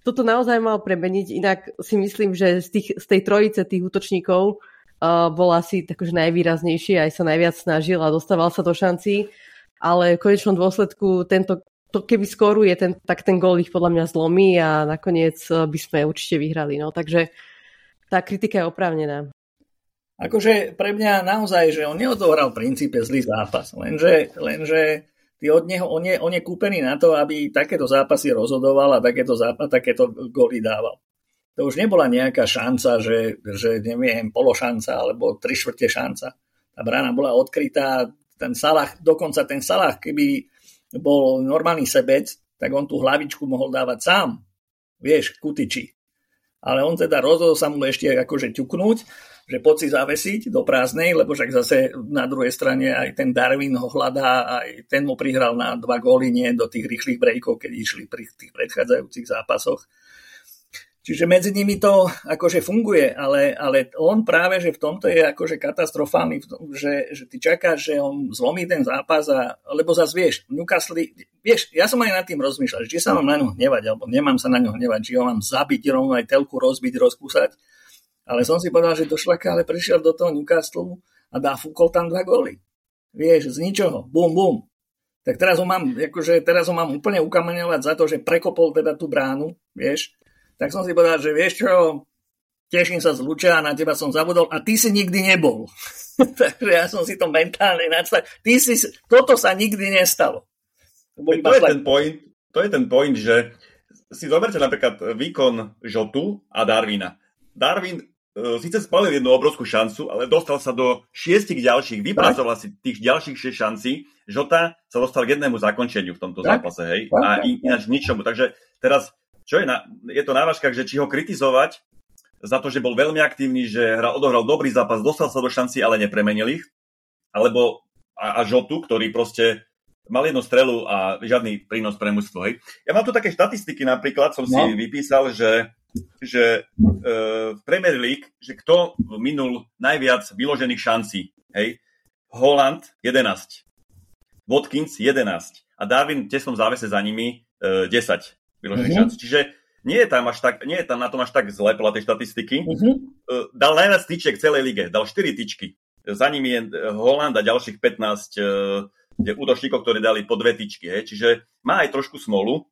toto naozaj mal premeniť, inak si myslím, že z tej trojice tých útočníkov bol asi takže najvýraznejší, aj sa najviac snažil a dostával sa do šancí, ale v konečnom dôsledku tento to keby skóruje, tak ten gól ich podľa mňa zlomí a nakoniec by sme určite vyhrali. No, takže tá kritika je oprávnená. Akože pre mňa naozaj, že on neodohral v princípe zlý zápas, lenže ty od neho, on je kúpený na to, aby takéto zápasy rozhodoval a takéto góly dával. To už nebola nejaká šanca, že neviem, pološanca alebo tri štvrte šanca. Tá brána bola odkrytá, ten Salah, keby bol normálny sebec, tak on tú hlavičku mohol dávať sám, vieš, kutiči. Ale on teda rozhodol sa mu ešte akože ťuknúť, že poď si zavesiť do prázdnej, lebo však zase na druhej strane aj ten Darwin ho hľadá, aj ten mu prihral na 2 góly, nie do tých rýchlych breakov, keď išli pri tých predchádzajúcich zápasoch. Čiže medzi nimi to akože funguje, ale on práve, že v tomto je akože katastrofálny, že ty čakáš, že on zlomí ten zápas, lebo zase vieš, Newcastle, vieš, ja som aj nad tým rozmýšľal, či sa mám na ňu hnevať, alebo nemám sa na ňu hnevať, či ho mám zabiť, rovno aj telku rozbiť, rozkúsať. Ale som si povedal, že ale prišiel do toho Newcastle a fúkol tam 2 góly. Vieš, z ničoho, bum, bum. Tak teraz ho mám úplne ukameňovať za to, že prekopol teda tú bránu, vieš. Tak som si povedal, že vieš čo, teším sa z Luča, na teba som zabudol a ty si nikdy nebol. Takže ja som si to mentálne nadstavil. Toto sa nikdy nestalo. To je ten point, že si zoberte napríklad výkon Žotu a Darwina. Darwin síce spálil jednu obrovskú šancu, ale dostal sa do 6 ďalších, vypracoval si tých ďalších 6 šancí. Žota sa dostal k jednému zakončeniu v tomto zápase, hej? A ináč ničomu. Takže teraz čo je to na vážkach, že či ho kritizovať za to, že bol veľmi aktívny, že odohral dobrý zápas, dostal sa do šanci, ale nepremenil ich. Alebo a Žotu, ktorý proste mal jednu strelu a žiadny prínos pre mužstvo. Hej. Ja mám tu také štatistiky, napríklad som si vypísal, že v Premier League, že kto minul najviac vyložených šancí. Hej. Holland 11, Watkins 11 a Darwin v tesnom závese za nimi 10. Čiže nie je tam na tom až tak zle podľa tej štatistiky. Dal najviac tyčiek celej lige, dal 4 tyčky. Za nimi je Holland a ďalších 15 útočníkov, ktorí dali po 2 tyčky. Čiže má aj trošku smolu.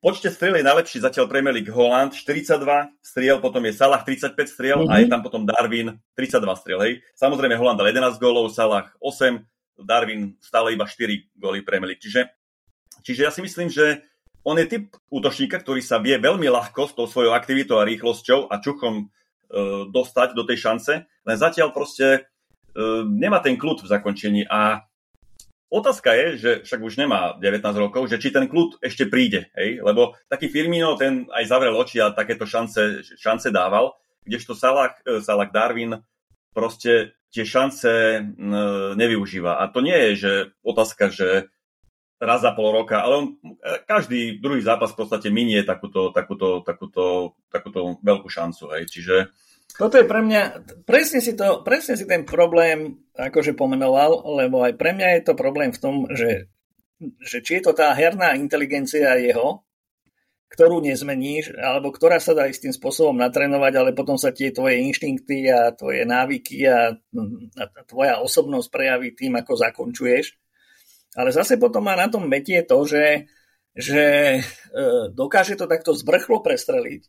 Počte strieľ je najlepší zatiaľ Premier League Holland, 42 striel, potom je Salah 35 striel a je tam potom Darwin 32 striel. Hej. Samozrejme Holland dal 11 gólov, Salah 8, Darwin stále iba 4 góly Premier League. Čiže ja si myslím, že on je typ útočníka, ktorý sa vie veľmi ľahko s tou svojou aktivitou a rýchlosťou a čuchom dostať do tej šance, len zatiaľ proste nemá ten kľud v zakončení a otázka je, že však už nemá 19 rokov, že či ten kľud ešte príde, hej? Lebo taký Firmino, ten aj zavrel oči a takéto šance dával, kdežto Salah Darwin proste tie šance nevyužíva a to nie je, že otázka, že raz za pol roka, ale on každý druhý zápas v podstate minie takúto veľkú šancu. Hej. Čiže toto je pre mňa, presne si ten problém akože pomenoval, lebo aj pre mňa je to problém v tom, že či je to tá herná inteligencia jeho, ktorú nezmeníš, alebo ktorá sa dá istým spôsobom natrénovať, ale potom sa tie tvoje inštinkty a tvoje návyky a tvoja osobnosť prejaví tým, ako zakončuješ. Ale zase potom má na tom metie to, že dokáže to takto zvrchlo prestreliť,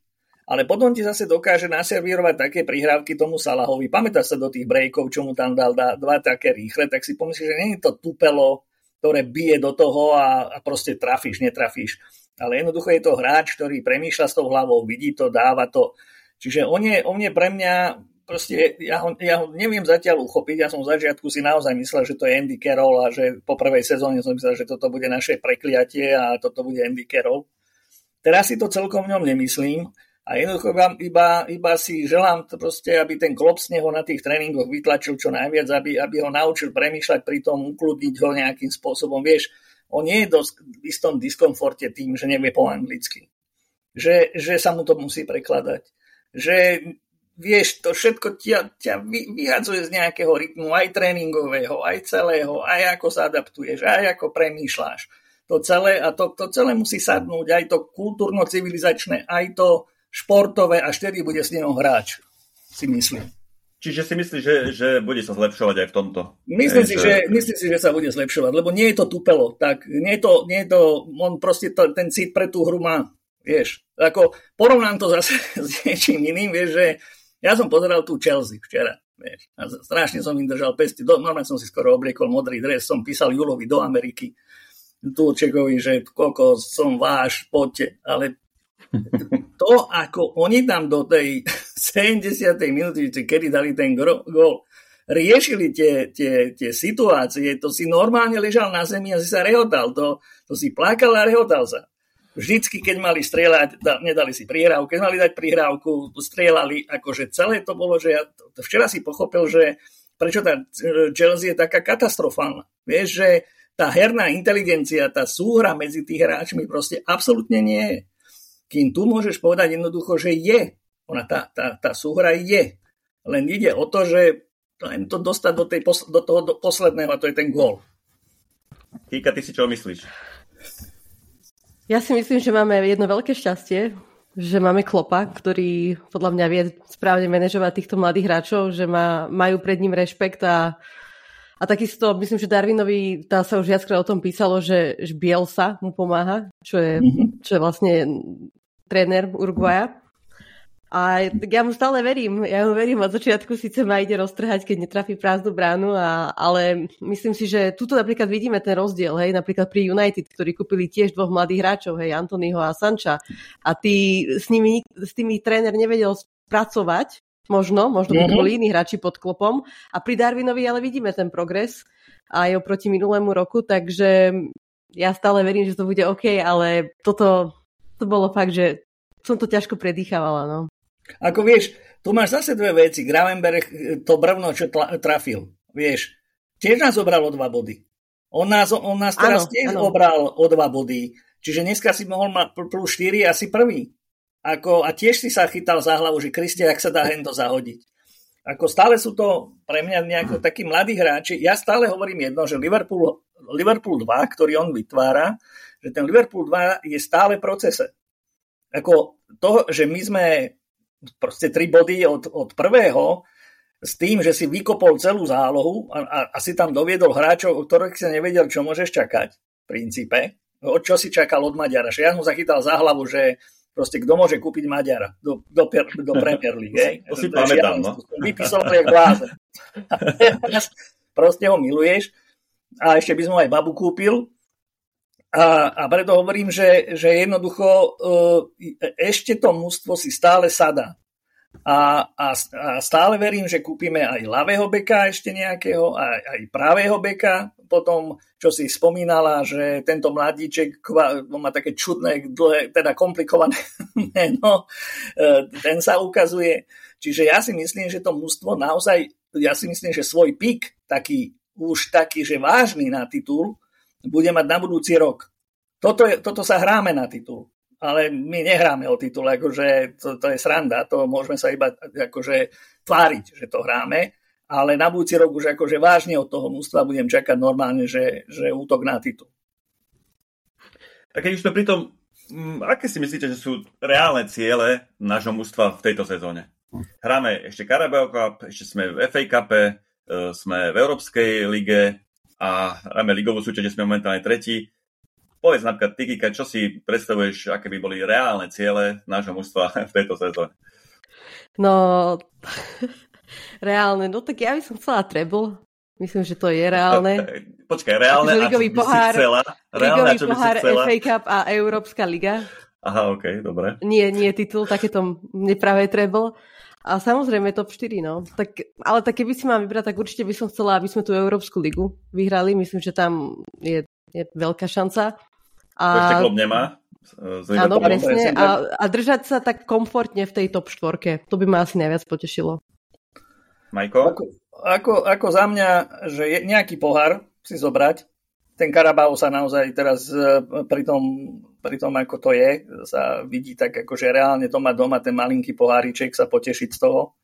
ale potom ti zase dokáže naservírovať také prihrávky tomu Salahovi. Pamätáš sa do tých breakov, čo mu tam dal 2 také rýchle, tak si pomyslíš, že nie je to tupelo, ktoré bije do toho a proste trafíš, netrafíš. Ale jednoducho je to hráč, ktorý premýšľa s tou hlavou, vidí to, dáva to. Čiže on je pre mňa... Proste ja ho neviem zatiaľ uchopiť. Ja som v začiatku si naozaj myslel, že to je Andy Carroll a že po prvej sezóne som myslel, že toto bude naše prekliatie a toto bude Andy Carroll. Teraz si to celkom v ňom nemyslím a jednoducho iba si želám proste, aby ten Klopp z neho na tých tréningoch vytlačil čo najviac, aby ho naučil premýšľať pri tom, ukludniť ho nejakým spôsobom. Vieš, on nie je v istom diskomforte tým, že nevie po anglicky. Že sa mu to musí prekladať. Že... Vieš, to všetko ťa vyhadzuje z nejakého rytmu, aj tréningového, aj celého, aj ako sa adaptuješ, aj ako premýšľaš. To celé, a to celé musí sadnúť, aj to kultúrno-civilizačné, aj to športové, až tedy bude s ňou hráč, si myslím. Čiže si myslíš, že bude sa zlepšovať aj v tomto? Myslím si, že sa bude zlepšovať, lebo nie je to tupelo. Tak nie je to, on proste ten cít pre tú hru má, vieš. Ako porovnám to zase s niečím iným, vieš, že ja som pozeral tú Chelsea včera, vieš, a strašne som im držal pesti. Normálne som si skoro obliekol modrý dres, som písal Julovi do Ameriky, Turčekovi, že koľko som váš, poďte, ale... To, ako oni tam do tej 70. minúty, kedy dali ten gól, riešili tie situácie, to si normálne ležal na zemi a si sa rehotal, to si plakal a rehotal sa. Vždycky, keď mali strieľať, nedali si prihrávku, keď mali dať prihrávku, strieľali, akože celé to bolo, že ja včera si pochopil, že prečo tá Chelsea je taká katastrofálna. Vieš, že tá herná inteligencia, tá súhra medzi tých hráčmi proste absolútne nie je. Kým tu môžeš povedať jednoducho, že je. Ona tá súhra je. Len ide o to, že len to dostať do toho posledného, a to je ten gól. Kýka, ty si čo myslíš? Ja si myslím, že máme jedno veľké šťastie, že máme Kloppa, ktorý podľa mňa vie správne manažovať týchto mladých hráčov, že majú pred ním rešpekt a takisto, myslím, že Darwinovi, tá sa už viackrát o tom písalo, že Bielsa mu pomáha, čo je vlastne tréner Uruguaja. A tak ja mu stále verím. Ja mu verím od začiatku, síce ma ide roztrhať, keď netrafí prázdnu bránu, ale myslím si, že tuto napríklad vidíme ten rozdiel, hej, napríklad pri United, ktorí kúpili tiež dvoch mladých hráčov, hej, Antonyho a Sancha. A s tými tréner nevedel pracovať, možno by to boli iní hráči pod Kloppom. A pri Darwinovi ale vidíme ten progres aj oproti minulému roku, takže ja stále verím, že to bude OK, ale to bolo fakt, že som to ťažko predýchávala, no. Ako vieš, tu máš zase dve veci. Gravenberg to brvno, čo trafil. Vieš, tiež nás obral o 2 body. On nás teraz obral o 2 body. Čiže dneska si mohol mať plus 4 asi prvý. Ako, a tiež si sa chytal za hlavu, že Kriste, ak sa dá Endo zahodiť. Ako stále sú to pre mňa nejako takí mladí hráči. Ja stále hovorím jedno, že Liverpool 2, ktorý on vytvára, že ten Liverpool 2 je stále v procese. Ako to, že my sme proste 3 body od prvého s tým, že si vykopol celú zálohu a si tam doviedol hráčov, o ktorých si nevedel, čo môžeš čakať v princípe. Od čo si čakal od Maďara? Že ja som zachytal za hlavu, že proste kto môže kúpiť Maďara do Premier League. To si pamätám, no. Vypísal to jak blázen. Proste ho miluješ. A ešte by som aj babu kúpil. A preto hovorím, že jednoducho ešte to mužstvo si stále sadá. A stále verím, že kúpime aj ľavého beka ešte nejakého, aj pravého beka. Potom, čo si spomínala, že tento mladíček má také čudné, dlhé, teda komplikované meno, ten sa ukazuje. Čiže ja si myslím, že to mužstvo naozaj, ja si myslím, že svoj pik, taký, že vážny na titul, bude mať na budúci rok. Toto sa hráme na titul, ale my nehráme o titul, akože to je sranda, to môžeme sa iba akože tváriť, že to hráme, ale na budúci rok už akože vážne od toho mužstva budem čakať normálne, že útok na titul. A keď už to pritom, aké si myslíte, že sú reálne ciele nášho mužstva v tejto sezóne? Hráme ešte Carabao Cup, ešte sme v FA Cupe, sme v Európskej lige, a hráme ligovú súťaž, sme momentálne tretí. Povedz napríklad, Kika, čo si predstavuješ, aké by boli reálne ciele nášho mužstva v tejto sezóne? No, reálne, no tak ja by som chcela treble. Myslím, že to je reálne. Počkaj, reálne, a čo by si chcela? Ligový pohár, FA Cup a Európska liga. Aha, okej, dobre. Nie titul, takéto nepravé treble. A samozrejme top 4, no. Ale keby si mám vybrať, tak určite by som chcela, aby sme tú Európsku ligu vyhrali. Myslím, že tam je veľká šanca. A to ešte Klopp nemá. Áno, presne. A držať sa tak komfortne v tej top 4. To by ma asi najviac potešilo. Majko? Ako za mňa, že je nejaký pohár si zobrať. Ten Carabao sa naozaj teraz pri tom, ako to je, sa vidí tak, akože reálne to má doma ten malinký poháriček, sa potešiť z toho.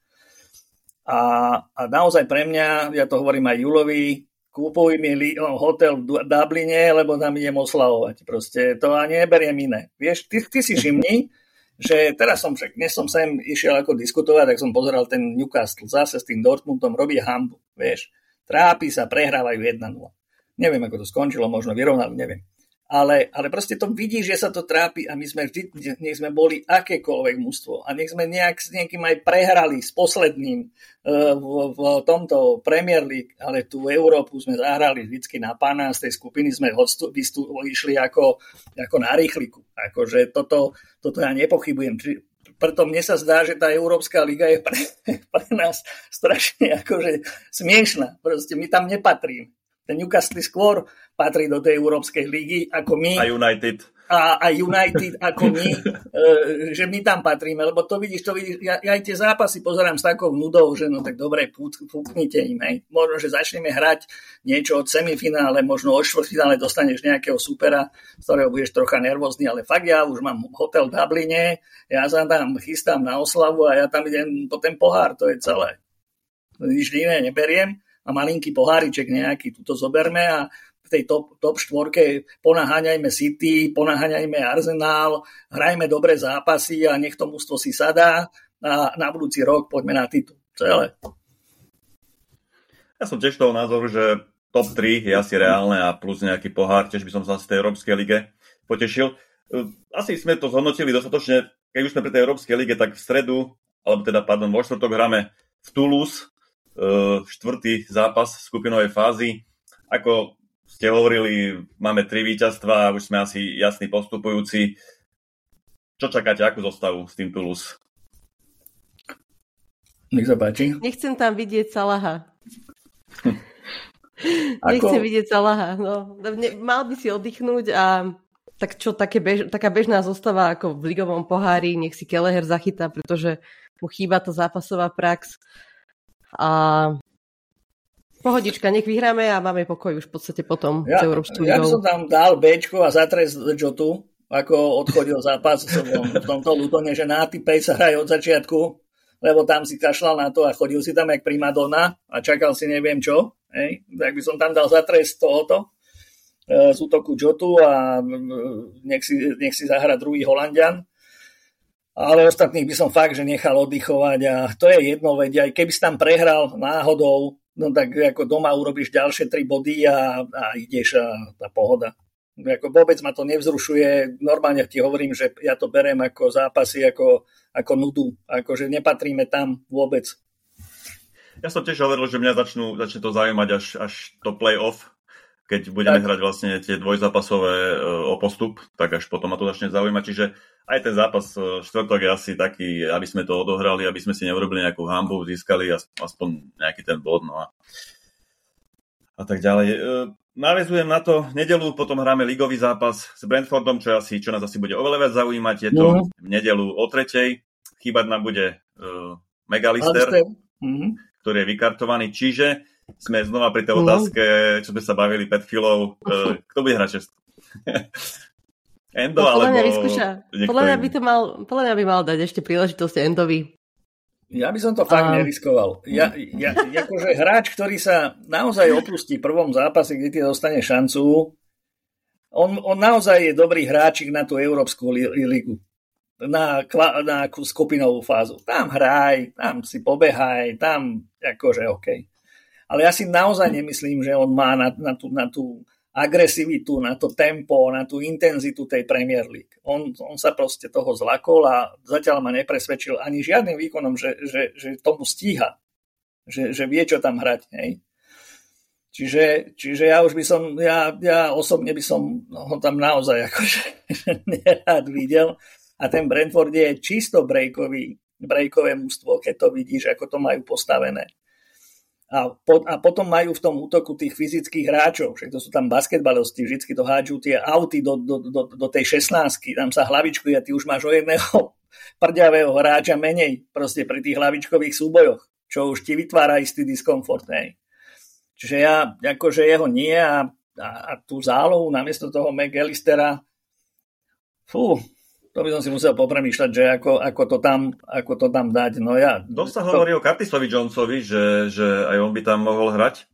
A naozaj pre mňa, ja to hovorím aj Julovi, kúpuj mi hotel v Dubline, lebo tam idem oslavovať. Proste to ani neberiem iné. Vieš, ty si žimni, že teraz som však, dnes som sem išiel ako diskutovať, tak som pozeral ten Newcastle, zase s tým Dortmundom robí hambu, vieš, trápi sa, prehrávajú 1-0. Neviem, ako to skončilo, možno vyrovnali, neviem. Ale proste to vidíš, že sa to trápi a my sme vždy, nech sme boli akékoľvek mužstvo a nech sme nejak s niekým aj prehrali s posledným v tomto Premier League, ale tú Európu sme zahrali vždycky na pána, z tej skupiny sme išli ako na rýchliku. Akože toto ja nepochybujem. Preto mne sa zdá, že tá Európska liga je pre nás strašne akože smiešná. Proste my tam nepatríme. Ten Newcastle skôr patrí do tej Európskej ligy ako my. A United. A United ako my, že my tam patríme. Lebo to vidíš, ja aj tie zápasy pozerám s takou nudou, že no tak dobre, púknite im. Hej. Možno, že začneme hrať niečo od semifinále, možno od štvrtfinále dostaneš nejakého supera, z ktorého budeš trocha nervózny, ale fakt ja už mám hotel v Dubline, ja sa tam chystám na oslavu a ja tam idem po ten pohár, to je celé. Nič iné neberiem. A malinký poháriček nejaký, tu to zoberme a v tej top štvorke ponaháňajme City, ponaháňajme Arsenal, hrajme dobré zápasy a nech to mužstvo si sadá a na budúci rok poďme na titul. Celé. Ja som tiež toho názoru, že top 3 je asi reálne a plus nejaký pohár, tiež by som sa z tej Európskej lige potešil. Asi sme to zhodnotili dostatočne, keď už sme pri tej Európskej lige, tak v stredu, alebo teda, pardon, vo štvrtok hráme v Toulouse, štvrtý zápas skupinovej fázy. Ako ste hovorili, máme 3 víťazstva a už sme asi jasní postupujúci. Čo čakáte, akú zostavu s tým Toulouse? Nech sa páči. Nechcem tam vidieť Salaha. Nechcem vidieť Salaha. No. Mal by si oddychnúť a tak čo, taká bežná zostava ako v ligovom pohári, nech si Kelleher zachytá, pretože mu chýba tá zápasová prax. A pohodička, nech vyhráme a máme pokoj už v podstate potom s Európskou ligou. Ja by som tam dal Bčko a zatrest Jotu, ako odchodil zápas v tomto Lutone, že na typej sa hraje od začiatku, lebo tam si kašľal na to a chodil si tam jak primadona a čakal si neviem čo. Hej? Tak by som tam dal zatrest tohoto z útoku Jotu a nech si zahra druhý Holanďan. Ale ostatných by som fakt, že nechal oddychovať a to je jedno, veď aj keby si tam prehral náhodou, no tak ako doma urobíš ďalšie 3 body a ideš a tá pohoda. Ako vôbec ma to nevzrušuje, normálne ti hovorím, že ja to berem ako zápasy, ako nudu, akože nepatríme tam vôbec. Ja som tiež hovoril, že mňa začne to zaujímať až to play-off, keď budeme hrať vlastne tie dvojzápasové o postup, tak až potom ma to začne zaujímať. Čiže aj ten zápas štvrtok je asi taký, aby sme to odohrali, aby sme si neurobili nejakú hanbu, získali aspoň nejaký ten bod. No a tak ďalej. Navezujem na to, nedeľu potom hráme ligový zápas s Brentfordom, čo nás asi bude oveľa viac zaujímať. Je to v nedeľu o 3:00. Chýbať nám bude Mac Allister, ktorý je vykartovaný. Čiže sme znova pri tej otázke, čo sme sa bavili pred chvíľou. Kto bude hrať šest? Endo, no, alebo niekto podľa mňa by mal dať ešte príležitosť Endovi. Ja by som to fakt neriskoval. Ja akože hráč, ktorý sa naozaj opustí v prvom zápase, kde ti dostane šancu, on naozaj je dobrý hráčik na tú Európsku ligu. Na skupinovú fázu. Tam hraj, tam si pobehaj, tam akože okej. Ale ja si naozaj nemyslím, že on má na tú agresivitu, na to tempo, na tú intenzitu tej Premier League. On sa proste toho zlakol a zatiaľ ma nepresvedčil ani žiadnym výkonom, že tomu stíha. Že vie, čo tam hrať. Hej. Čiže ja už by som, ja osobne by som ho tam naozaj akože nerád videl. A ten Brentford je čisto breakové mužstvo, keď to vidíš, ako to majú postavené. A potom majú v tom útoku tých fyzických hráčov, však to sú tam basketbalosti, vždycky to hádžu tie auty do tej 16-ky, tam sa hlavičkujú a ty už máš o jedného prďavého hráča menej proste pri tých hlavičkových súbojoch, čo už ti vytvára istý diskomfort. Hej. Čiže ja akože jeho nie a tú zálohu namiesto toho Mac Allistera, to by som si musel popremýšľať, že ako to tam dať. No ja, dosť sa hovorí o Curtisovi Jonesovi, že aj on by tam mohol hrať.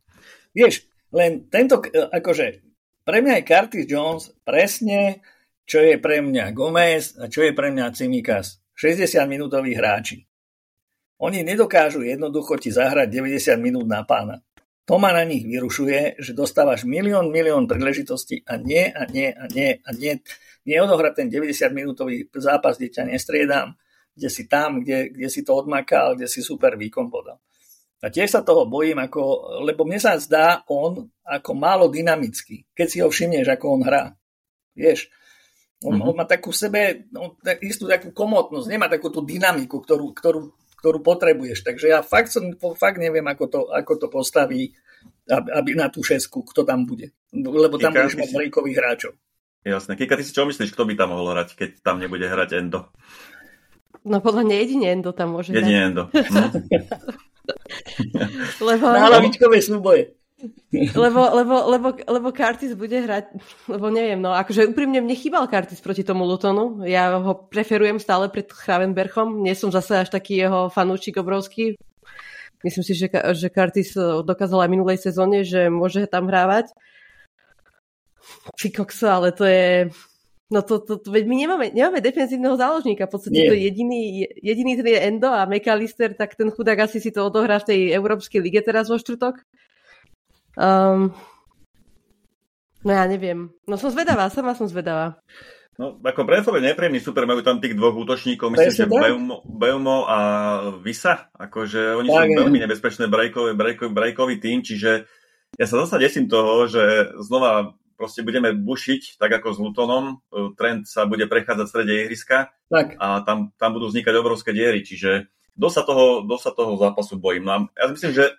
Vieš, len tento, akože pre mňa je Curtis Jones presne Čo je pre mňa Gomez a čo je pre mňa Tsimikas? 60-minútoví hráči. Oni nedokážu jednoducho ti zahrať 90 minút na pána. To ma na nich vyrušuje, že dostávaš milión príležitostí a nie. Neodohrať ten 90-minútový zápas, kde ťa nestriedám, kde si tam, kde si to odmakal, kde si super výkon podal. A tiež sa toho bojím, lebo mne sa zdá on ako málo dynamický, keď si ho všimneš, ako on hrá. Vieš, on má takú sebe, istú takú komotnosť, nemá takú tú dynamiku, ktorú potrebuješ. Takže ja fakt neviem, ako to postaví, aby na tú šesku, kto tam bude. Lebo tam budeš mať brejkových hráčov. Jasné. Kika, ty si čo myslíš, kto by tam mohol hrať, keď tam nebude hrať Endo? No podľa mňa jedine Endo tam môže hrať. Jedine Endo. Lebo, na hlavičkové súboje. Lebo Curtis bude hrať, lebo neviem, no akože úprimne mne chýbal Curtis proti tomu Lutonu, ja ho preferujem stále pred Gravenberchom, nie som zase až taký jeho fanúčik obrovský, myslím si, že Curtis dokázal aj minulej sezóne, že môže tam hrávať. Fikokso, ale to je... No to veď my nemáme defenzívneho záložníka, v podstate nie. To jediný ten je Endo a Mac Allister, tak ten chudák asi si to odohrá v tej Európskej lige teraz vo štvrtok. No ja neviem. No som zvedavá. No ako Brentford je nepríjemný, super, majú tam tých dvoch útočníkov, myslím, že Beumo a Visa, akože oni sú veľmi nebezpečné breakový tým, čiže ja sa zase desím toho, že znova proste budeme bušiť, tak ako s Lutonom. Trend sa bude prechádzať v strede ihriska a tam budú vznikať obrovské diery, čiže do sa toho zápasu bojím. No ja myslím, že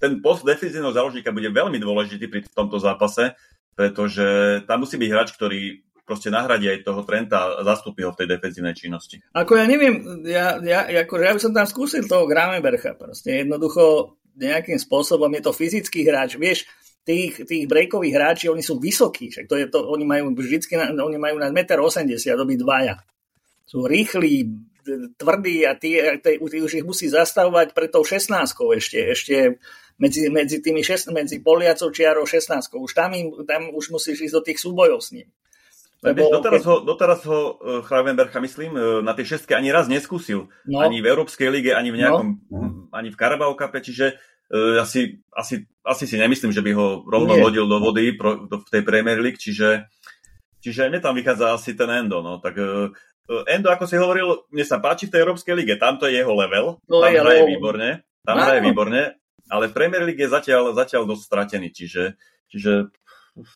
ten post defenzívneho záložníka bude veľmi dôležitý pri tomto zápase, pretože tam musí byť hráč, ktorý proste nahradí aj toho Trenta a zastúpi ho v tej defenzívnej činnosti. Ako ja neviem, ja by som tam skúsil toho Gravenbercha. Proste jednoducho nejakým spôsobom je to fyzický hráč, vieš, tých breakových hráči, oni sú vysokí, však oni majú vždycky na 1,80 m, doby dvaja. Sú rýchli, tvrdí a tí už ich musí zastavovať pre tou 16-kou ešte medzi Poliacov čiarou 16-kou. Už tam už musíš ísť do tých súbojov s ním. Lebo, doteraz ho Gravenbercha, myslím, na tej 6-ke ani raz neskúsil. No. Ani v Európskej lige, ani v nejakom, ani v Carabao Cupe, čiže asi si nemyslím, že by ho rovno hodil do vody v tej Premier League, čiže mne tam vychádza asi ten Endo. No. Tak Endo, ako si hovoril, mne sa páči v tej Európskej lige, tam to je jeho level, hraje výborne, ale v Premier League je zatiaľ dosť stratený, čiže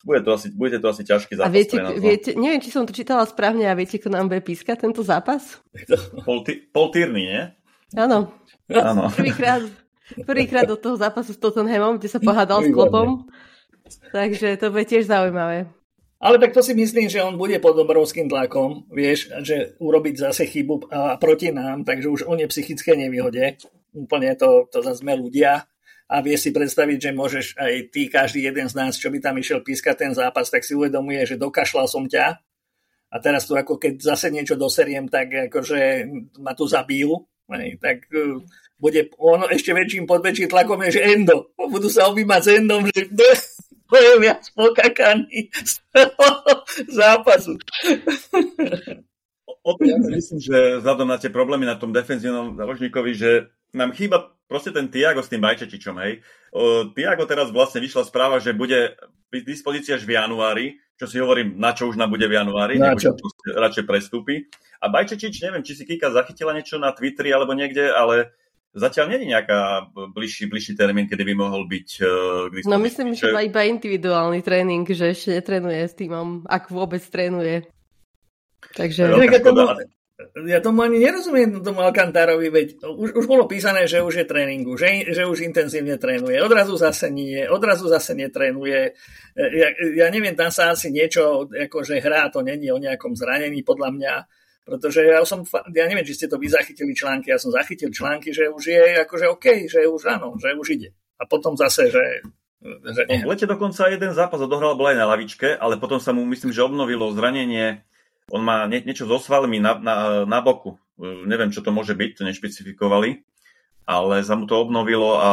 bude to asi ťažký zápas. A viete, neviem, či som to čítala správne, a viete, kto nám bude pískať tento zápas? Paul Tierney, nie? Áno. Prvýkrát do toho zápasu s Tottenhamom, kde sa pohádal s Kloppom. Takže to bude tiež zaujímavé. Ale tak to si myslím, že on bude pod obrovským tlakom, vieš, že urobiť zase chybu a proti nám, takže už on je psychické nevýhode. Úplne to zase sme ľudia a vie si predstaviť, že môžeš aj ty, každý jeden z nás, čo by tam išiel pískať ten zápas, tak si uvedomuje, že dokašľal som ťa a teraz tu ako keď zase niečo doseriem, tak akože ma tu zabijú. Tak bude on ešte väčším tlakom než Endo. Budú sa objímať s Endom, že to je viac pokakaný z zápasu. Ja myslím, že vzhľadom na tie problémy na tom defenzívnom záložníkovi, že nám chýba proste ten Thiago s tým Bajčečičom. Hej. Thiago teraz vlastne vyšla správa, že bude dispozícia až v januári, čo si hovorím, na čo už nám bude v januári, radšej prestúpi. A Bajčečič, neviem, či si Kika zachytila niečo na Twitteri alebo niekde, ale zatiaľ nie je nejaká bližší termín, kedy by mohol byť k dispozícii. No myslím, že to iba individuálny tréning, že ešte netrénuje s týmom, ak vôbec trénuje. Takže... Ja tomu ani nerozumiem, tomu Alcantarovi, veď už bolo písané, že už je tréningu, že už intenzívne trénuje, odrazu zase netrénuje. Ja neviem, tam sa asi niečo, akože hrá, to není o nejakom zranení, podľa mňa, pretože ja neviem, či ste to vy zachytili články, ja som zachytil články, že už je akože okej, že už áno, že už ide. A potom zase, že nie. V lete dokonca jeden zápas odohral, bol aj na lavičke, ale potom sa mu, myslím, že obnovilo zranenie. On má niečo so svalmi na boku. Neviem, čo to môže byť, to nešpecifikovali, ale sa mu to obnovilo a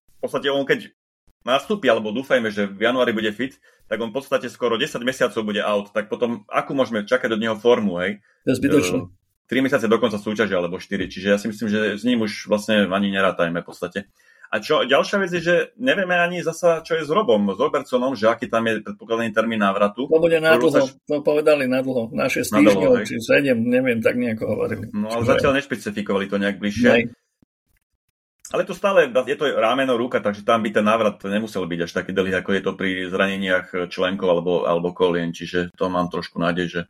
v podstate on, keď nastúpi, alebo dúfajme, že v januári bude fit, tak on v podstate skoro 10 mesiacov bude out, tak potom akú môžeme čakať od neho formu, hej? To je zbytočné. 3 mesiace do konca súťaže alebo 4, čiže ja si myslím, že s ním už vlastne ani nerátajme v podstate. A čo, ďalšia vec je, že nevieme ani zasa, čo je s Robom, s Robertsonom, že aký tam je predpokladaný termín návratu. To bude na dlho, to povedali na dlho, na 6 týždňov, či 7, neviem, tak nejako hovorili. No ale zatiaľ nešpecifikovali to nejak bližšie. Nej. Ale to stále, je to rameno, ruka, takže tam by ten návrat nemusel byť až taký dlhý, ako je to pri zraneniach členkov alebo kolien, čiže to mám trošku nádej,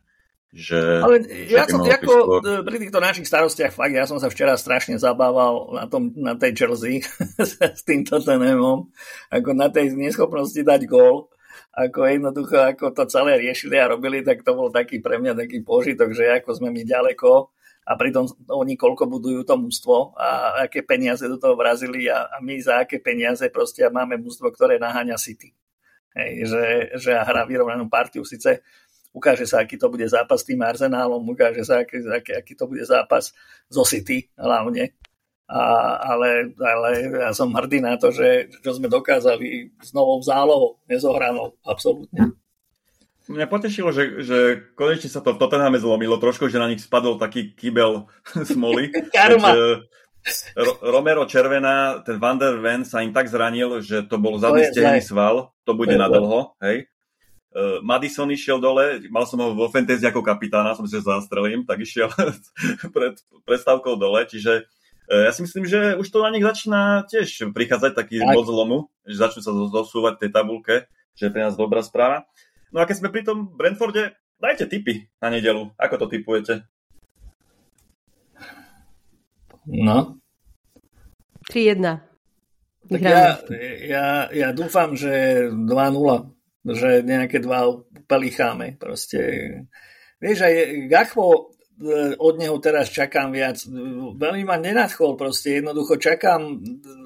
že ale ja som ako pri týchto našich starostiach fakt, ja som sa včera strašne zabával na tej Chelsea s tým Tottenhamom, ako na tej neschopnosti dať gól, ako jednoducho, ako to celé riešili a robili, tak to bol taký pre mňa taký požitok, že ako sme my ďaleko a pritom oni koľko budujú to mužstvo a aké peniaze do toho vrazili a my za aké peniaze proste máme mužstvo, ktoré naháňa City. Hej, že hrá vyrovnanú partiu, síce ukáže sa, aký to bude zápas s tým Arsenálom, ukáže sa, aký to bude zápas zo City hlavne. Ale ja som hrdý na to, že sme dokázali s novou zálohou, nezohranou, absolútne. Mňa potešilo, že konečne sa to v Tottenhame zlomilo trošku, že na nich spadol taký kybel smoly. Karma! Romero červená, ten Van der Ven sa im tak zranil, že to bol zadný stehenný sval, to bude na dlho, hej. Madison išiel dole, mal som ho vo fantasy ako kapitána, som si zastrelím, tak išiel pred prestávkou dole, čiže ja si myslím, že už to na nich začína tiež prichádzať taký bod zlomu, že začnú sa zosúvať v tej tabulke, že je pre nás dobrá správa. No a keď sme pri tom Brentforde, dajte tipy na nedeľu, ako to tipujete? No. 3-1. Ja dúfam, že 2-0. Že nejaké dva pelicháme proste. Vieš, aj Gachvo, od neho teraz čakám viac. Veľmi ma nenadchol proste, jednoducho čakám,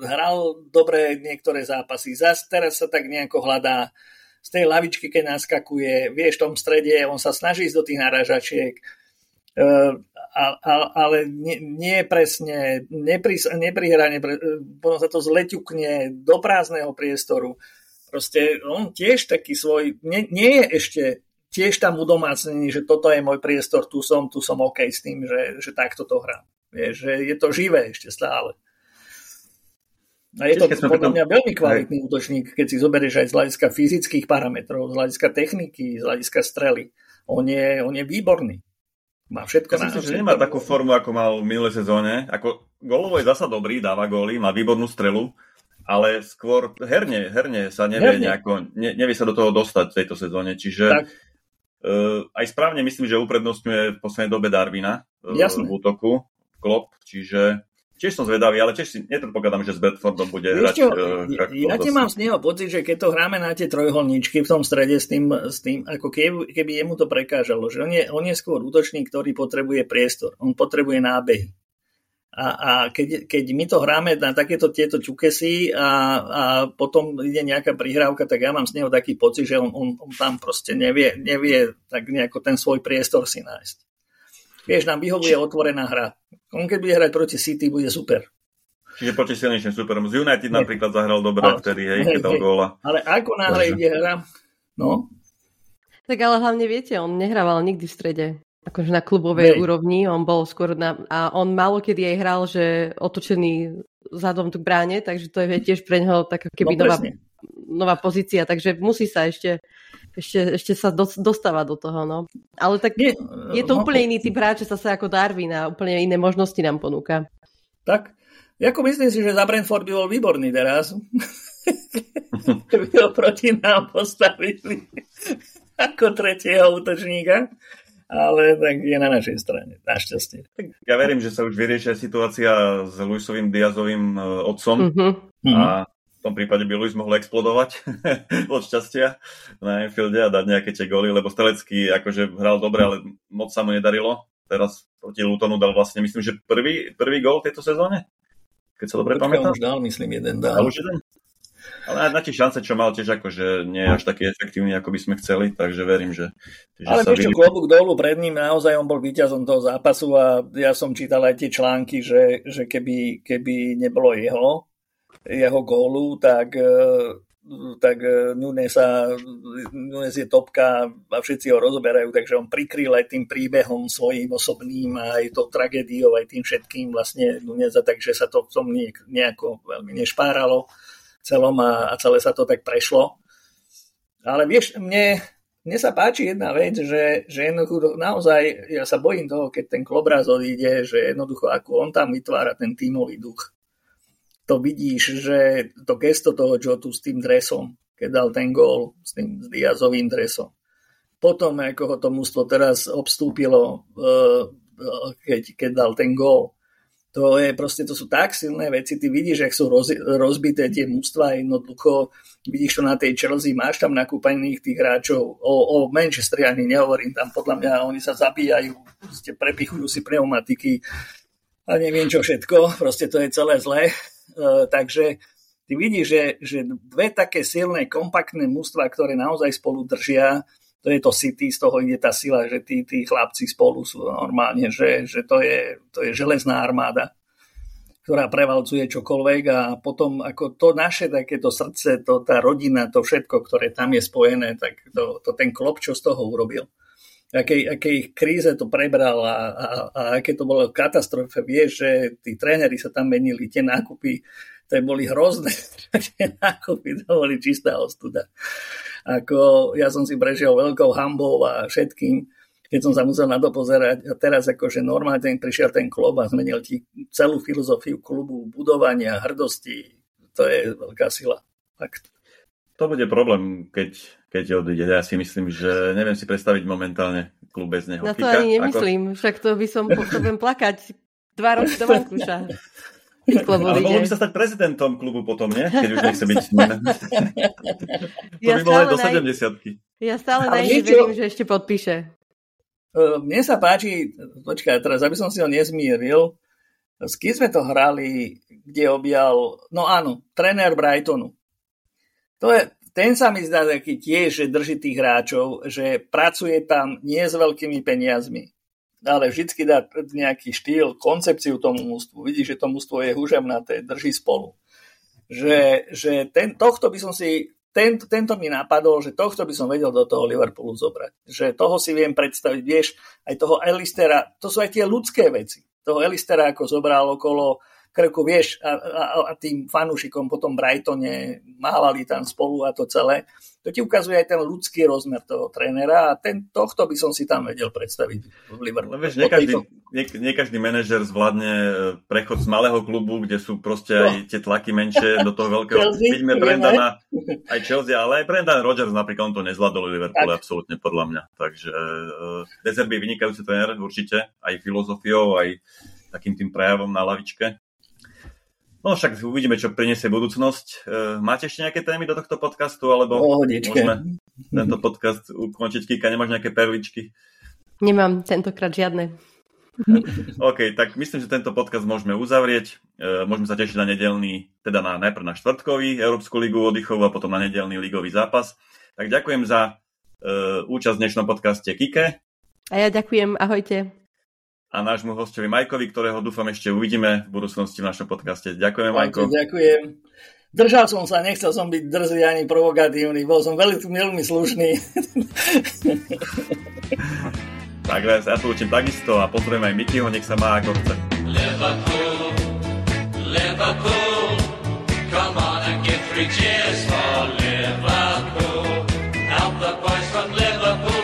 hral dobre niektoré zápasy. Zas teraz sa tak nejako hľadá z tej lavičky, keď naskakuje, vieš, v tom strede, on sa snaží ísť do tých naražačiek, ale nie presne, neprihrane, potom sa to zleťukne do prázdneho priestoru. Proste on tiež taký svoj, nie je ešte tiež tam udomácnený, že toto je môj priestor, tu som OK s tým, že takto to hrám. Vieš, že je to živé ešte stále. A je to podľa mňa veľmi kvalitný útočník, keď si zoberieš aj z hľadiska fyzických parametrov, z hľadiska techniky, z hľadiska strely. On je výborný. Má všetko. Ja myslím, že nemá takú formu, ako mal v minulej sezóne. Ako gólovo je zasa dobrý, dáva góly, má výbornú strelu, ale skôr herne sa nevie nejako, nevie sa do toho dostať v tejto sezóne, čiže aj správne myslím, že uprednostňuje v poslednej dobe Darwina v útoku, Klopp, čiže tiež som zvedavý, ale tiež si nepredpokladám, že s Bedfordom bude hrať. Ja ti mám z neho pocit, že keď to hráme na tie trojholničky v tom strede s tým ako keby jemu to prekážalo, že on je skôr útočník, ktorý potrebuje priestor, on potrebuje nábehy. A keď my to hráme na takéto tieto ťukesy a potom ide nejaká prihrávka, tak ja mám z neho taký pocit, že on tam proste nevie tak nejako ten svoj priestor si nájsť. Vieš, nám vyhovuje otvorená hra. On keď bude hrať proti City, bude super. Čiže proti silnejším superom. Z United napríklad zahral dobre vtedy, keď dal góla. Ale ako náhra ide hra? No. Tak ale hlavne viete, on nehrával nikdy v strede. Akože na klubovej úrovni, on bol skôr a on málo kedy aj hral, že otočený zadom k bráne, takže to je tiež pre neho taká keby nová pozícia, takže musí sa ešte sa dostávať do toho, no. Ale tak je to úplne iný typ hráča sa ako Darwin a úplne iné možnosti nám ponúka. Tak, ako myslím si, že za Brentford by bol výborný teraz. Keby ho proti nám postavili ako tretieho útočníka. Ale tak je na našej strane, našťastie. Ja verím, že sa už vyriešia situácia s Luisovým Díazovým otcom a v tom prípade by Luis mohol explodovať od šťastia na Anfielde a dať nejaké tie góly, lebo Strelecký akože hral dobre, ale moc sa mu nedarilo. Teraz proti Lutonu dal vlastne, myslím, že prvý gól tejto sezóne, keď sa dobre pamätám. Už dal, myslím, jeden dal. Už jeden? Ale na tie šance, čo mal tiež akože nie je až taký efektívny, ako by sme chceli, takže verím, že ale ešte klobúk dolu pred ním, naozaj on bol víťazom toho zápasu a ja som čítal aj tie články, že keby nebolo jeho gólu, tak tak Núñez je topka a všetci ho rozoberajú, takže on prikryl aj tým príbehom svojím osobným a aj to tragédiou, aj tým všetkým vlastne Núñeza, takže sa to v tom nejako veľmi nešpáralo celom a celé sa to tak prešlo. Ale vieš, mne sa páči jedna vec, že jednoducho naozaj, ja sa bojím toho, keď ten Klopp odíde, že jednoducho ako on tam vytvára ten tímový duch. To vidíš, že to gesto toho Jotu s tým dresom, keď dal ten gól s tým Díazovým dresom. Potom, ako ho to mužstvo teraz obstúpilo, keď dal ten gól. To sú tak silné veci. Ty vidíš, ak sú rozbité tie mužstva jednoducho. Vidíš to na tej Chelsea, máš tam nakúpaných tých hráčov. O Manchesteri ani nehovorím. Tam podľa mňa oni sa zabíjajú, prepichujú si pneumatiky a neviem čo všetko. Proste to je celé zlé. Takže ty vidíš, že dve také silné, kompaktné mužstva, ktoré naozaj spolu držia, to je to City, z toho ide tá sila, že tí chlapci spolu sú normálne, že to je železná armáda, ktorá prevalcuje čokoľvek a potom ako to naše takéto srdce, tá rodina, to všetko, ktoré tam je spojené, tak to ten Klopp, čo z toho urobil. Aké ich kríze to prebral a aké to bolo katastrofe. Vieš, že tí tréneri sa tam menili, tie nákupy, to boli hrozné, tie nákupy, to boli čistá ostuda. Ako ja som si prešiel veľkou hanbou a všetkým, keď som sa musel na to pozerať. A teraz akože normálne prišiel ten Klopp a zmenil ti celú filozofiu klubu, budovania, hrdosti. To je veľká sila. Fakt. To bude problém, keď odíde. Ja si myslím, že neviem si predstaviť momentálne klub bez neho. Na to ani nemyslím, však to by som potrebujem plakať 2 roky do Vankúša. Ale mohol by sa stať prezidentom klubu potom, nie? Keď už nechce byť. To by bolo aj do 70-ky. Ja stále verím, že ešte podpíše. Mne sa páči, počkaj, teraz aby som si ho nezmíril, s kým sme to hrali, kde objal, no áno, trenér Brightonu. Ten sa mi zdá taký tiež, že drží tých hráčov, že pracuje tam nie s veľkými peniazmi, ale vždycky dá nejaký štýl, koncepciu tomu mužstvu. Vidíš, že to mužstvo je húževnaté, drží spolu. Tento mi napadol, že tohto by som vedel do toho Liverpoolu zobrať. Že toho si viem predstaviť, vieš, aj toho Allistera, to sú aj tie ľudské veci. Toho Allistera, ako zobral okolo krku, vieš, a tým fanúšikom potom Brightone mávali tam spolu a to celé. To ti ukazuje aj ten ľudský rozmer toho trénera a tohto by som si tam vedel predstaviť v Liverpoole. Vieš, nie každý manažer zvládne prechod z malého klubu, kde sú proste aj tie tlaky menšie do toho veľkého. Vidíme Brendana, aj Chelsea, ale aj Brendan Rodgers napríklad, on to nezvládol v Liverpoole absolútne podľa mňa. Takže Deserby vynikajúci tréner určite, aj filozofiou, aj takým tým prejavom na lavičke. No však uvidíme, čo priniesie budúcnosť. Máte ešte nejaké témy do tohto podcastu? Alebo môžeme tento podcast ukončiť? Kika, nemáš nejaké perličky? Nemám tentokrát žiadne. OK, tak myslím, že tento podcast môžeme uzavrieť. Môžeme sa tešiť na nedelný, teda najprv na štvrtkový Európsku ligu oddychov a potom na nedelný ligový zápas. Tak ďakujem za účasť v dnešnom podcaste Kike. A ja ďakujem, ahojte. A nášmu hostovi Majkovi, ktorého dúfam ešte uvidíme v budúcnosti v našom podcaste. Ďakujem, Majko. Ďakujem. Držal som sa, nechcel som byť drzý ani provokatívny, bol som veľmi slušný. Tak ja to učím takisto a pozdravím aj Mikyho, nech sa má ako chce. Liverpool, Liverpool, come on and give three cheers for Liverpool, help the boys from Liverpool.